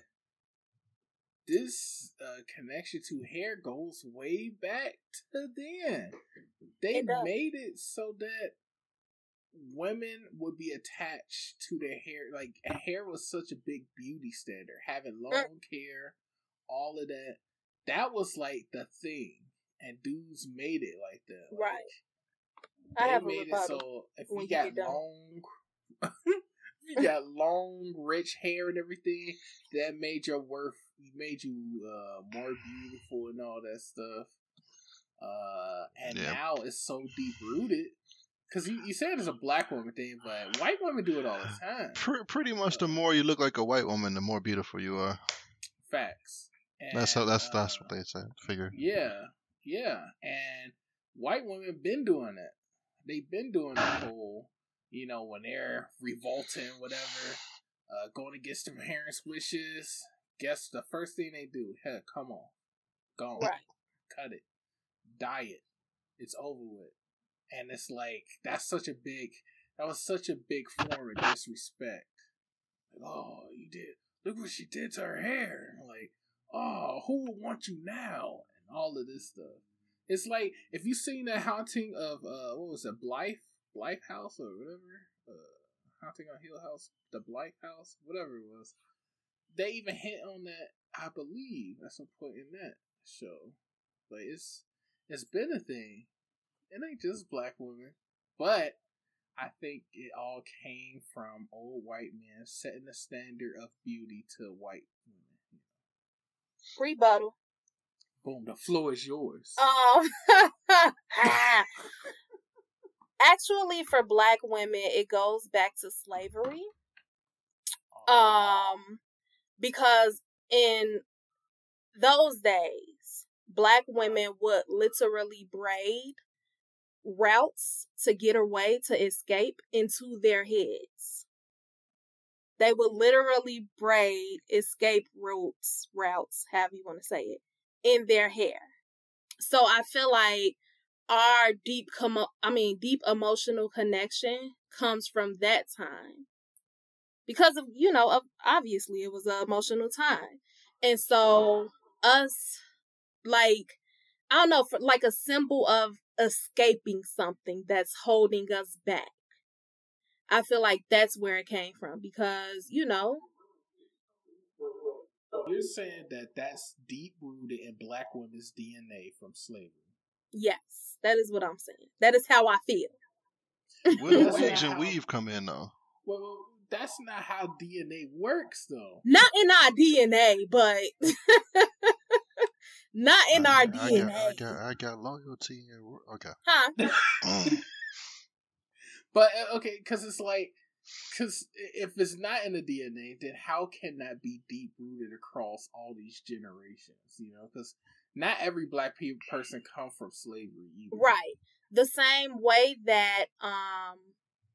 this connection to hair goes way back to then. They made it so that women would be attached to their hair. Like, hair was such a big beauty standard. Having long hair, all of that. That was like the thing. And dudes made it like that. Like, right. They made it so if we got long You got long, rich hair and everything. That made your worth. Made you more beautiful and all that stuff. Now it's so deep rooted. Because you said it's a black woman thing, but white women do it all the time. Pretty much, the more you look like a white woman, the more beautiful you are. Facts. And, that's what they say. Figure. Yeah, and white women been doing it. They've been doing the whole, when they're revolting, whatever, going against their parents' wishes. Guess the first thing they do? Heck, come on, go on, right. Cut it, dye it. It's over with. And it's like, that was such a big form of disrespect. Like, oh, you did. Look what she did to her hair. Like, oh, who would want you now? And all of this stuff. It's like, if you seen the Haunting of, what was it, Blythe House or whatever? Haunting on Hill House, the Blythe House, whatever it was. They even hit on that, I believe, at some point in that show. Like, it's been a thing. It ain't just black women, but I think it all came from old white men setting the standard of beauty to white women. Rebuttal. Boom, the floor is yours. Actually, for black women, it goes back to slavery. Because in those days, black women would literally braid routes to get away, to escape, into their heads. They would literally braid escape routes, however you want to say it, in their hair. So I feel like our deep emotional connection comes from that time, because of obviously it was an emotional time, and so us, like, I don't know, for like a symbol of escaping something that's holding us back. I feel like that's where it came from, because you're saying that's deep rooted in black women's DNA from slavery. Yes, that is what I'm saying. That is how I feel. Where does Asian weave come in, though? Well, that's not how DNA works, though. Not in our DNA, but not in our DNA. I got loyalty. Okay. Huh? But okay, because if it's not in the DNA, then how can that be deep rooted across all these generations? Because not every black person come from slavery either. Right. The same way that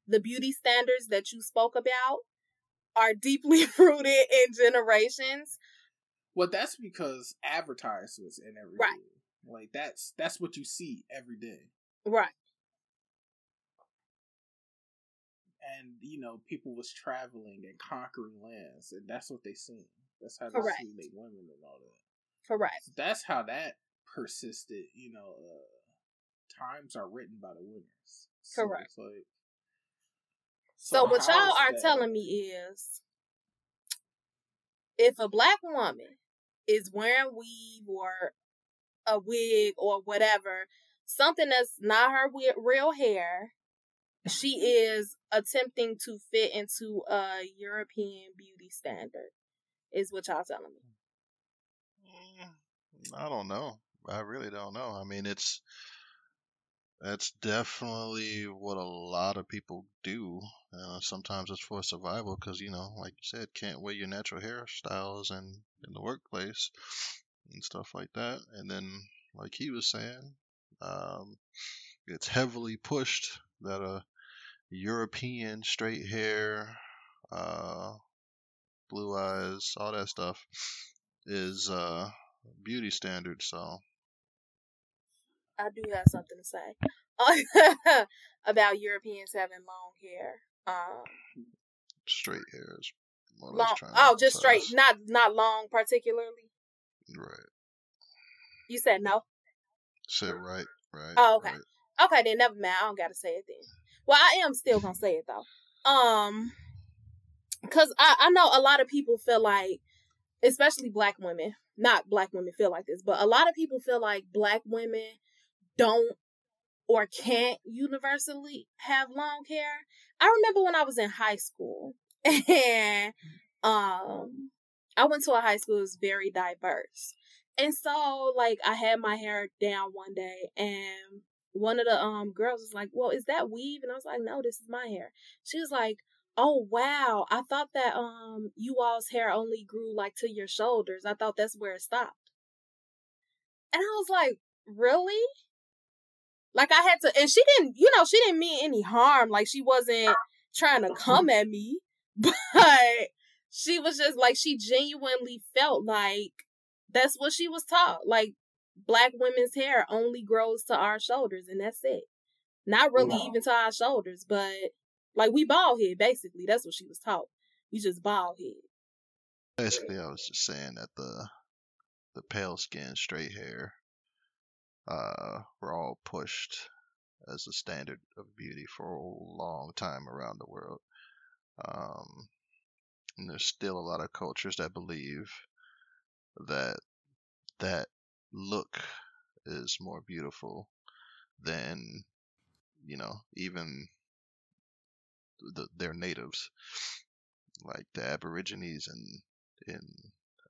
the beauty standards that you spoke about are deeply rooted in generations. Well, that's because advertisements and everything. Right. Like that's what you see every day. Right. And, people was traveling and conquering lands, and that's what they seen. That's how they seen the women and all that. Correct. So that's how that persisted, times are written by the winners. So correct. So what y'all are telling me is, if a black woman is wearing weave or a wig or whatever, something that's not her real hair, she is attempting to fit into a European beauty standard, is what y'all telling me. I don't know. I really don't know. I mean, that's definitely what a lot of people do. Sometimes it's for survival because, like you said, can't wear your natural hairstyles in the workplace and stuff like that. And then, like he was saying, it's heavily pushed that a European straight hair, blue eyes, all that stuff is beauty standard. So I do have something to say about Europeans having long hair. Straight hair is more long. Oh, just straight, not long particularly. Right. You said no. Said right. Oh, okay. Right. Okay, then never mind. I don't gotta say it then. Well, I am still gonna say it though, because I know a lot of people feel like, especially black women. Not black women feel like this, but a lot of people feel like black women don't or can't universally have long hair. I remember when I was in high school, and I went to a high school that was very diverse. And so, like, I had my hair down one day, and one of the girls was like, well, is that weave? And I was like, no, this is my hair. She was like, oh, wow. I thought that you all's hair only grew, like, to your shoulders. I thought that's where it stopped. And I was like, really? Like, I had to, and she didn't, you know, she didn't mean any harm. Like, she wasn't trying to come at me, but she was just like, she genuinely felt like that's what she was taught. Like, Black women's hair only grows to our shoulders, and that's it. Not really even to our shoulders, but like, we bald head, basically. That's what she was taught. You just bald head. Basically, I was just saying that the pale skin, straight hair, were all pushed as a standard of beauty for a long time around the world. And there's still a lot of cultures that believe that that look is more beautiful than, you know, even their natives, like the Aborigines in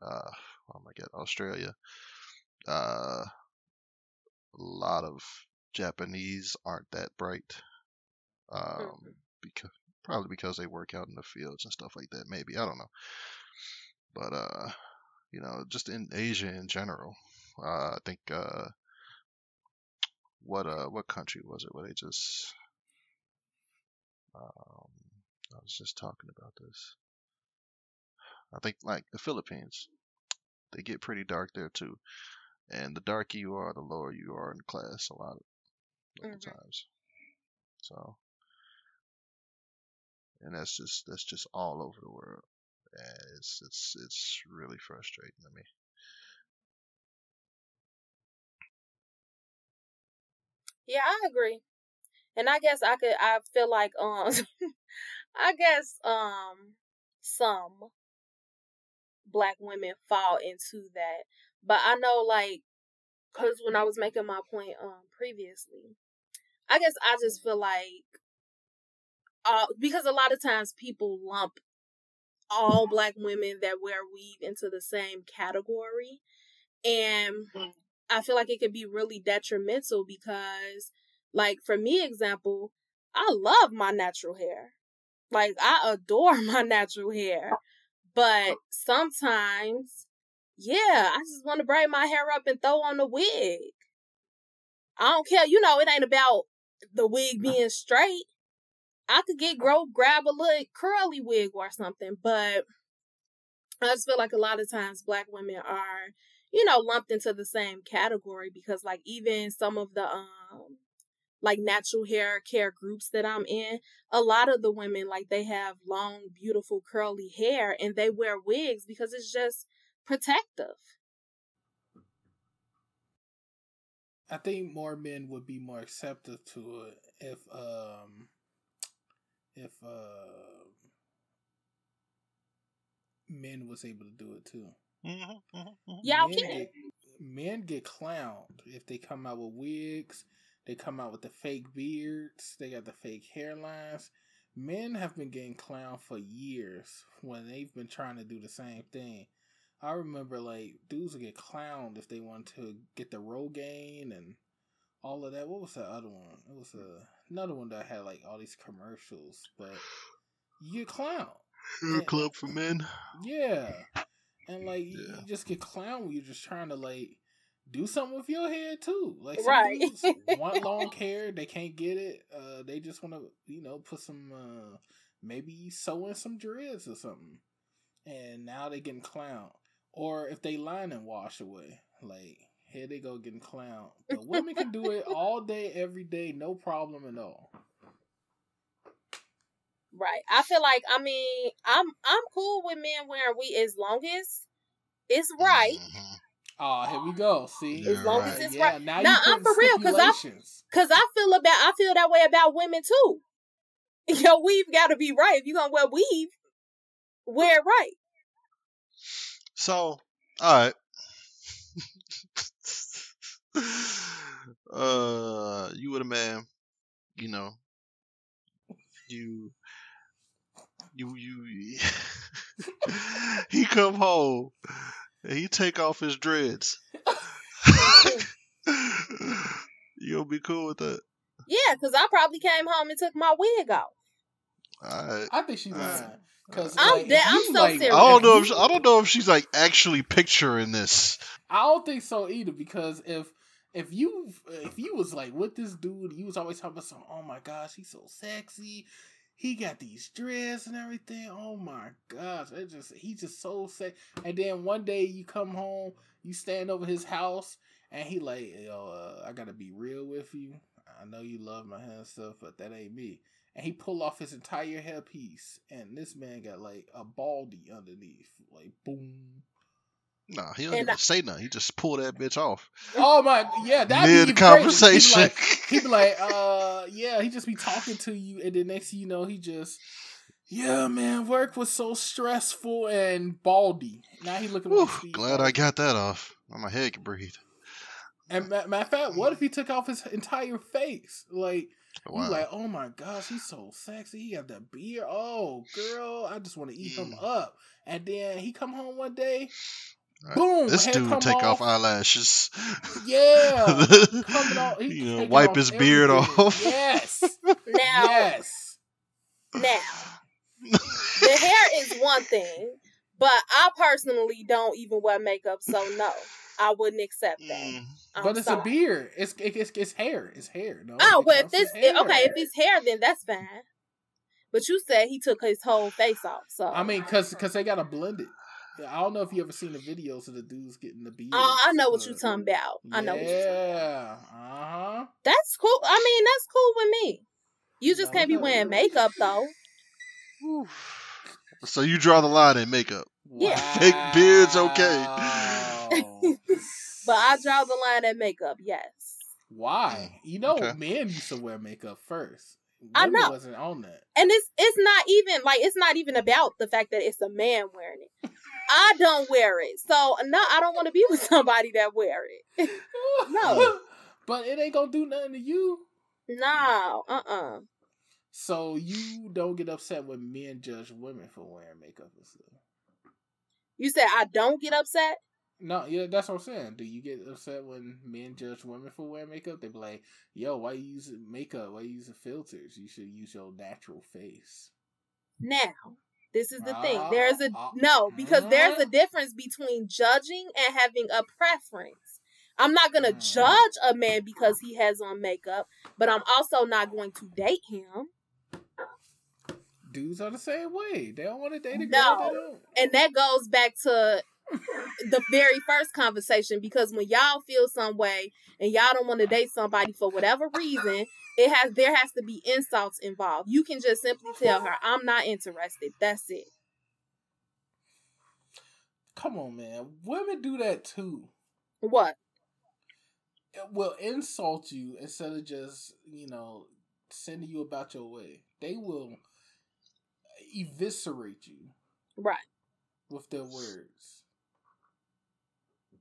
oh my God, Australia. A lot of Japanese aren't that bright, because probably because they work out in the fields and stuff like that. Maybe, I don't know, but you know, just in Asia in general. I think what country was it where they just I was just talking about this. I think like the Philippines, they get pretty dark there too, and the darker you are, the lower you are in class a lot of times. So, and that's just all over the world, and it's really frustrating to me. Yeah, I agree. And I guess I feel like, I guess, some Black women fall into that. But I know, like, cause when I was making my point, previously, I guess I just feel like, because a lot of times people lump all Black women that wear weave into the same category. And I feel like it can be really detrimental because, like, for me, example, I love my natural hair. Like, I adore my natural hair. But sometimes, yeah, I just want to braid my hair up and throw on a wig. I don't care. You know, it ain't about the wig being straight. I could grab a little curly wig or something. But I just feel like a lot of times Black women are, you know, lumped into the same category because, like, even some of the, like, natural hair care groups that I'm in, a lot of the women, like, they have long, beautiful, curly hair, and they wear wigs because it's just protective. I think more men would be more receptive to it if men was able to do it too. Yeah, men get clowned if they come out with wigs. They come out with the fake beards. They got the fake hairlines. Men have been getting clowned for years when they've been trying to do the same thing. I remember, like, dudes would get clowned if they wanted to get the Rogaine and all of that. What was the other one? It was another one that had, like, all these commercials. But you get clowned. Hair Club for Men. Yeah. And, like, yeah, you just get clowned when you're just trying to, like, do something with your hair, too. Like, some dudes want long hair. They can't get it. They just want to, you know, put some, maybe sew in some dreads or something. And now they getting clowned. Or if they line and wash away. Like, here they go getting clowned. But women can do it all day, every day. No problem at all. Right. I feel like, I mean, I'm cool with men wearing we as long as it's right. Oh, here we go. See, as long as it's right. Now I'm for real, because I feel that way about women too. Yo, weave got to be right. If you're gonna wear weave, wear it right. So, all right. You with a man, you know, you you he come home and he take off his dreads. You gonna be cool with that? Yeah, because I probably came home and took my wig off. I think she's lying. Cause I'm so serious. I don't know if she's like actually picturing this. I don't think so either, because if you was like with this dude, you was always talking about some. Oh my gosh, he's so sexy. He got these dreads and everything. Oh my gosh, he's just so sexy. And then one day you come home, you stand over his house, and he like, yo, I gotta be real with you. I know you love my hair and stuff, but that ain't me. And he pulled off his entire hairpiece, and this man got like a baldy underneath, like boom. Nah, he didn't even say nothing. He just pulled that bitch off. Oh my, yeah, that mid conversation. He just be talking to you, and then next thing you know, he just, yeah, man, work was so stressful and baldy. Now he looking. Woo, like glad I got that off. My head can breathe. And matter of fact, what if he took off his entire face, like? Wow. You're like, oh my gosh, he's so sexy. He got that beard. Oh, girl, I just want to eat him up. And then he come home one day. Right. Boom! This dude take off eyelashes. Yeah, coming off. He wipe his beard off. Yes. Now, the hair is one thing, but I personally don't even wear makeup, so no. I wouldn't accept that. But it's sorry. A beard. It's hair. It's hair. No, oh, well, if this hair. Okay, if it's hair, then that's fine. But you said he took his whole face off. So I mean, because they got to blend it. I don't know if you ever seen the videos of the dudes getting the beard. Oh, I know what you're talking about. Yeah. Uh-huh. That's cool. I mean, that's cool with me. You just can't be wearing makeup, though. So you draw the line in makeup. Yeah. Fake beard's okay. But I draw the line at makeup, yes. Why? You know, men used to wear makeup first. Women wasn't on that. And it's not even about the fact that it's a man wearing it. I don't wear it. So no, I don't want to be with somebody that wear it. No. But it ain't gonna do nothing to you. No, So you don't get upset when men judge women for wearing makeup and stuff. You said I don't get upset? No, yeah, that's what I'm saying. Do you get upset when men judge women for wearing makeup? They be like, yo, why you using makeup? Why you using filters? You should use your natural face. Now, this is the thing. There's a difference between judging and having a preference. I'm not going to judge a man because he has on makeup, but I'm also not going to date him. Dudes are the same way. They don't want to date a girl. They don't. And that goes back to the very first conversation, because when y'all feel some way and y'all don't want to date somebody for whatever reason, there has to be insults involved. You can just simply tell her, I'm not interested. That's it. Come on, man. Women do that too. What? It will insult you instead of just, sending you about your way. They will eviscerate you. Right. With their words.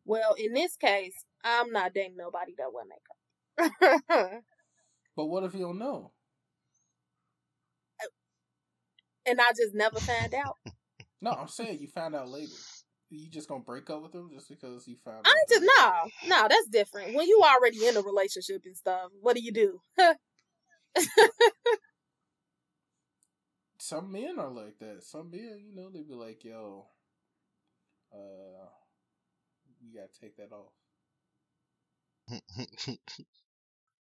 Well, in this case, I'm not dating nobody that wear makeup. But what if you don't know? And I just never find out. No, I'm saying you find out later. You just gonna break up with them just because you found out? No, that's different. When you already in a relationship and stuff, what do you do? Some men are like that. Some men, they be like, yo, you gotta take that off.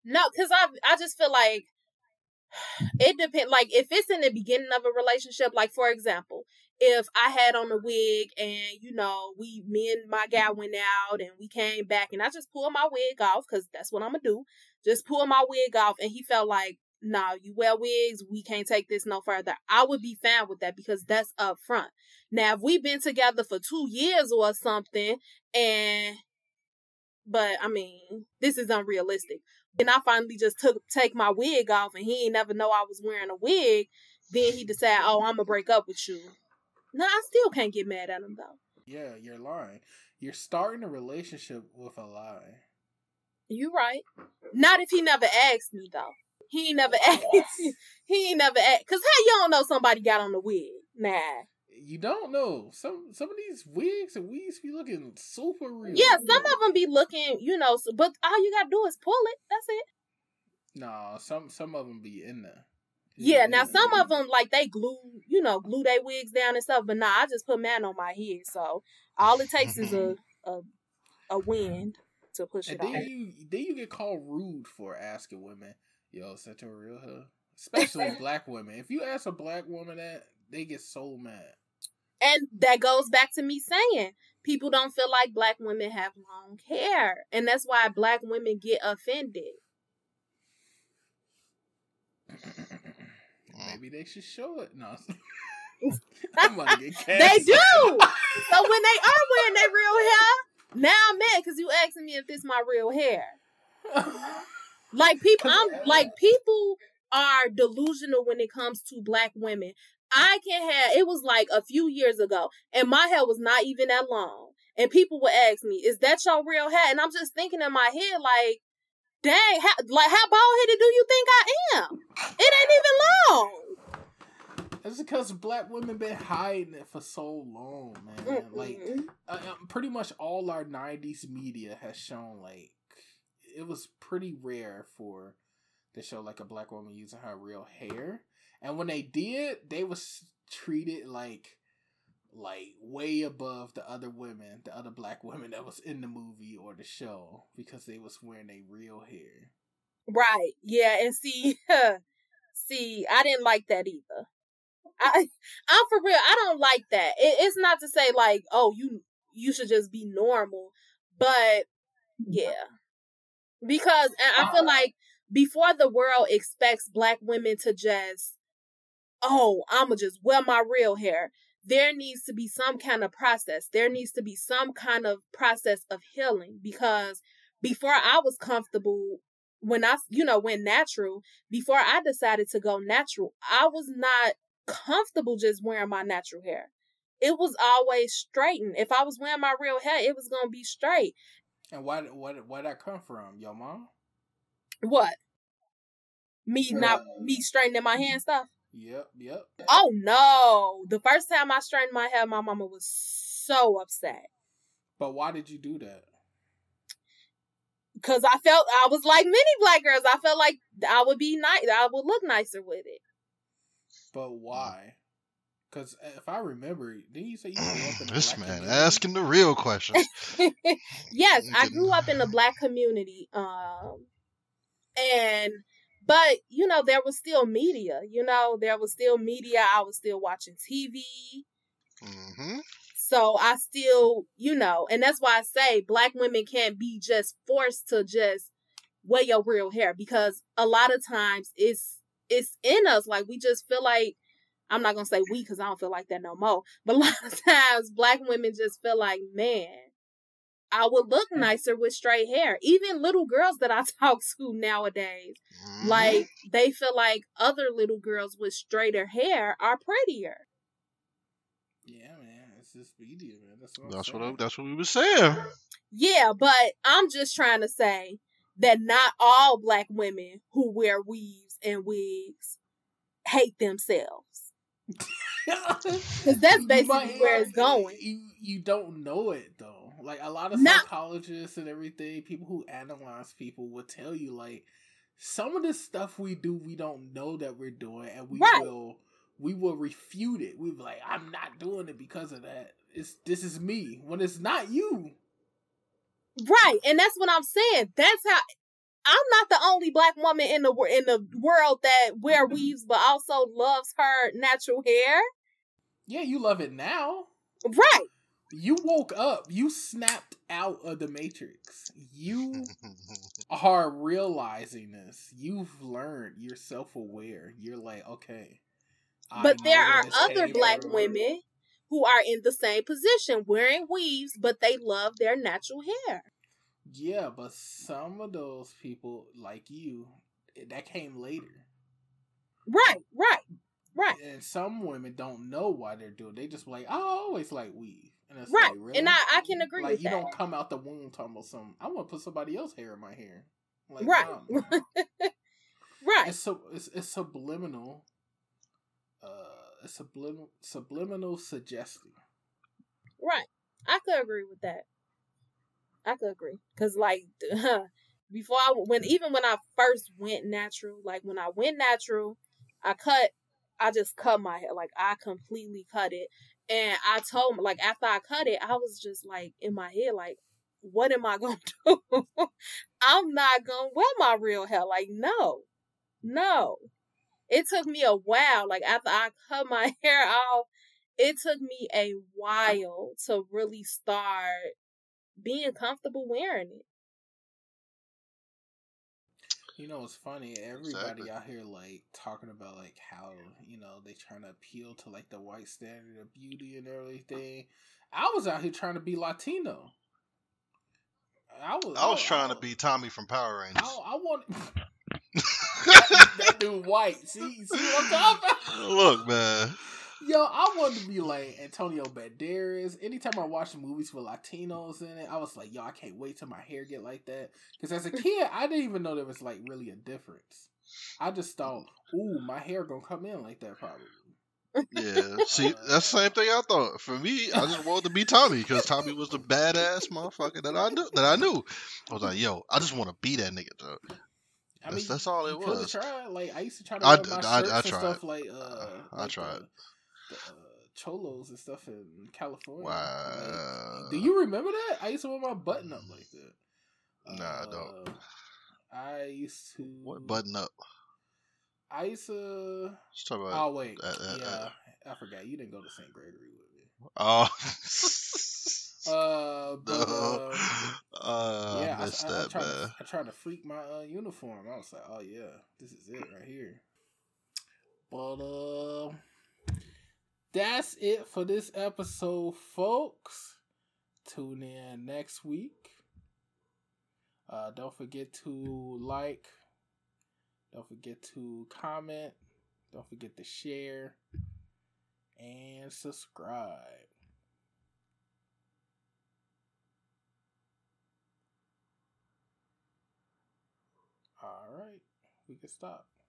No, because I just feel like it depends. Like, if it's in the beginning of a relationship, like, for example, if I had on a wig and, me and my guy went out and we came back and I just pulled my wig off, because that's what I'm going to do. Just pull my wig off, and he felt like, no, you wear wigs, we can't take this no further. I would be fine with that, because that's up front. Now, if we've been together for 2 years or something, this is unrealistic. And I finally just take my wig off, and he ain't never know I was wearing a wig. Then he decided, oh, I'm going to break up with you. No, I still can't get mad at him, though. Yeah, you're lying. You're starting a relationship with a lie. You're right. Not if he never asked me, though. He ain't never asked. He ain't never asked. Because how you don't know somebody got on the wig? Nah. You don't know. Some of these wigs and weeds be looking super real. Yeah, some of them be looking, you know, but all you got to do is pull it. That's it. No, some of them be in there. Yeah, now some of them, like, they glue their wigs down and stuff, but nah, I just put mine on my head, so all it takes is a wind to push it off. Then you get called rude for asking women, yo, is that your real hair? Especially black women. If you ask a black woman that, they get so mad. And that goes back to me saying, people don't feel like black women have long hair, and that's why black women get offended. Maybe they should show it. No. I'm about to get cast. They do. So when they are wearing their real hair, now I'm mad because you asking me if this my real hair. People are delusional when it comes to black women. It was like a few years ago, and my hair was not even that long. And people would ask me, is that your real hair? And I'm just thinking in my head, like, dang, how bald-headed do you think I am? It ain't even long. That's because black women been hiding it for so long, man. Mm-mm. Like, pretty much all our 90s media has shown, like, it was pretty rare for to show, like, a black woman using her real hair. And when they did, they was treated like way above the other women, the other black women that was in the movie or the show, because they was wearing their real hair. Right. Yeah. And see, I didn't like that either. I'm for real. I don't like that. It's not to say like, oh, you should just be normal, but yeah, because I feel like before the world expects black women to just, oh, I'ma just wear my real hair. There needs to be some kind of process. There needs to be some kind of process of healing, because before I was comfortable when I, you know, went natural, before I decided to go natural, I was not comfortable just wearing my natural hair. It was always straightened. If I was wearing my real hair, it was going to be straight. And why that come from? Your mom? What? Me straightening my hair and stuff? Yep. Oh no! The first time I straightened my hair, my mama was so upset. But why did you do that? Because I was like many black girls. I felt like I would be nice. I would look nicer with it. But why? Because if I remember, didn't you say you grew up in the this black man community? Asking the real questions? Yes, I grew up in the black community, But, you know, there was still media, I was still watching TV. Mm-hmm. So I still, you know, and that's why I say black women can't be just forced to just wear your real hair, because a lot of times it's in us. Like, we just feel like, I'm not going to say we, because I don't feel like that no more. But a lot of times black women just feel like, man, I would look nicer with straight hair. Even little girls that I talk to nowadays, like, they feel like other little girls with straighter hair are prettier. Yeah, man, it's just media, man. That's what we were saying. Yeah, but I'm just trying to say that not all black women who wear weaves and wigs hate themselves. Because that's basically where it's going. You don't know it though. Like, a lot of psychologists and everything, people who analyze people will tell you, like, some of the stuff we do, we don't know that we're doing, and we will refute it. We'll be like, I'm not doing it because of that. This is me, when it's not you. Right, and that's what I'm saying. That's how. I'm not the only black woman in the world that wear weaves, but also loves her natural hair. Yeah, you love it now. Right. You woke up. You snapped out of the matrix. You are realizing this. You've learned. You're self-aware. You're like, okay. But there are other black women who are in the same position, wearing weaves, but they love their natural hair. Yeah, but some of those people, like you, that came later. Right. And some women don't know why they're doing it. They just like, I always like weave. And it's right. Like, really? And I can agree with that. Like, you don't come out the womb talking about something, I want to put somebody else's hair in my hair. Like, right. No. Right. Yes. It's subliminal. Subliminal suggesting. Right. I could agree with that. I could agree. Because, like, before I... Even when I first went natural, I cut... I just cut my hair. Like, I completely cut it. And I told... after I cut it, I was just, in my head, what am I going to do? I'm not going to wear my real hair. No. It took me a while. After I cut my hair off, it took me a while to really start being comfortable wearing it. You know, it's funny. Everybody out here, talking about, how, they trying to appeal to, the white standard of beauty and everything. I was out here trying to be Latino. I was trying to be Tommy from Power Rangers. I want... that dude white. See what I'm talking about? Look, man. Yo, I wanted to be like Antonio Banderas. Anytime I watched movies with Latinos in it, I was like, yo, I can't wait till my hair get like that. Because as a kid, I didn't even know there was really a difference. I just thought, ooh, my hair gonna come in like that probably. Yeah, see, that's the same thing I thought. For me, I just wanted to be Tommy because Tommy was the badass motherfucker that I knew. I was like, yo, I just want to be that nigga, though. That's all it was. I used to try to wear my shirts and stuff I tried the cholos and stuff in California. Wow. Do you remember that? I used to wear my button up like that. Nah, I don't. I used to... What button up? I used to... Oh, wait. I forgot. You didn't go to St. Gregory with me. Oh. I missed that, man. I tried to freak my uniform. I was like, oh, yeah. This is it right here. But, that's it for this episode, folks. Tune in next week. Don't forget to like. Don't forget to comment. Don't forget to share. And subscribe. All right. We can stop.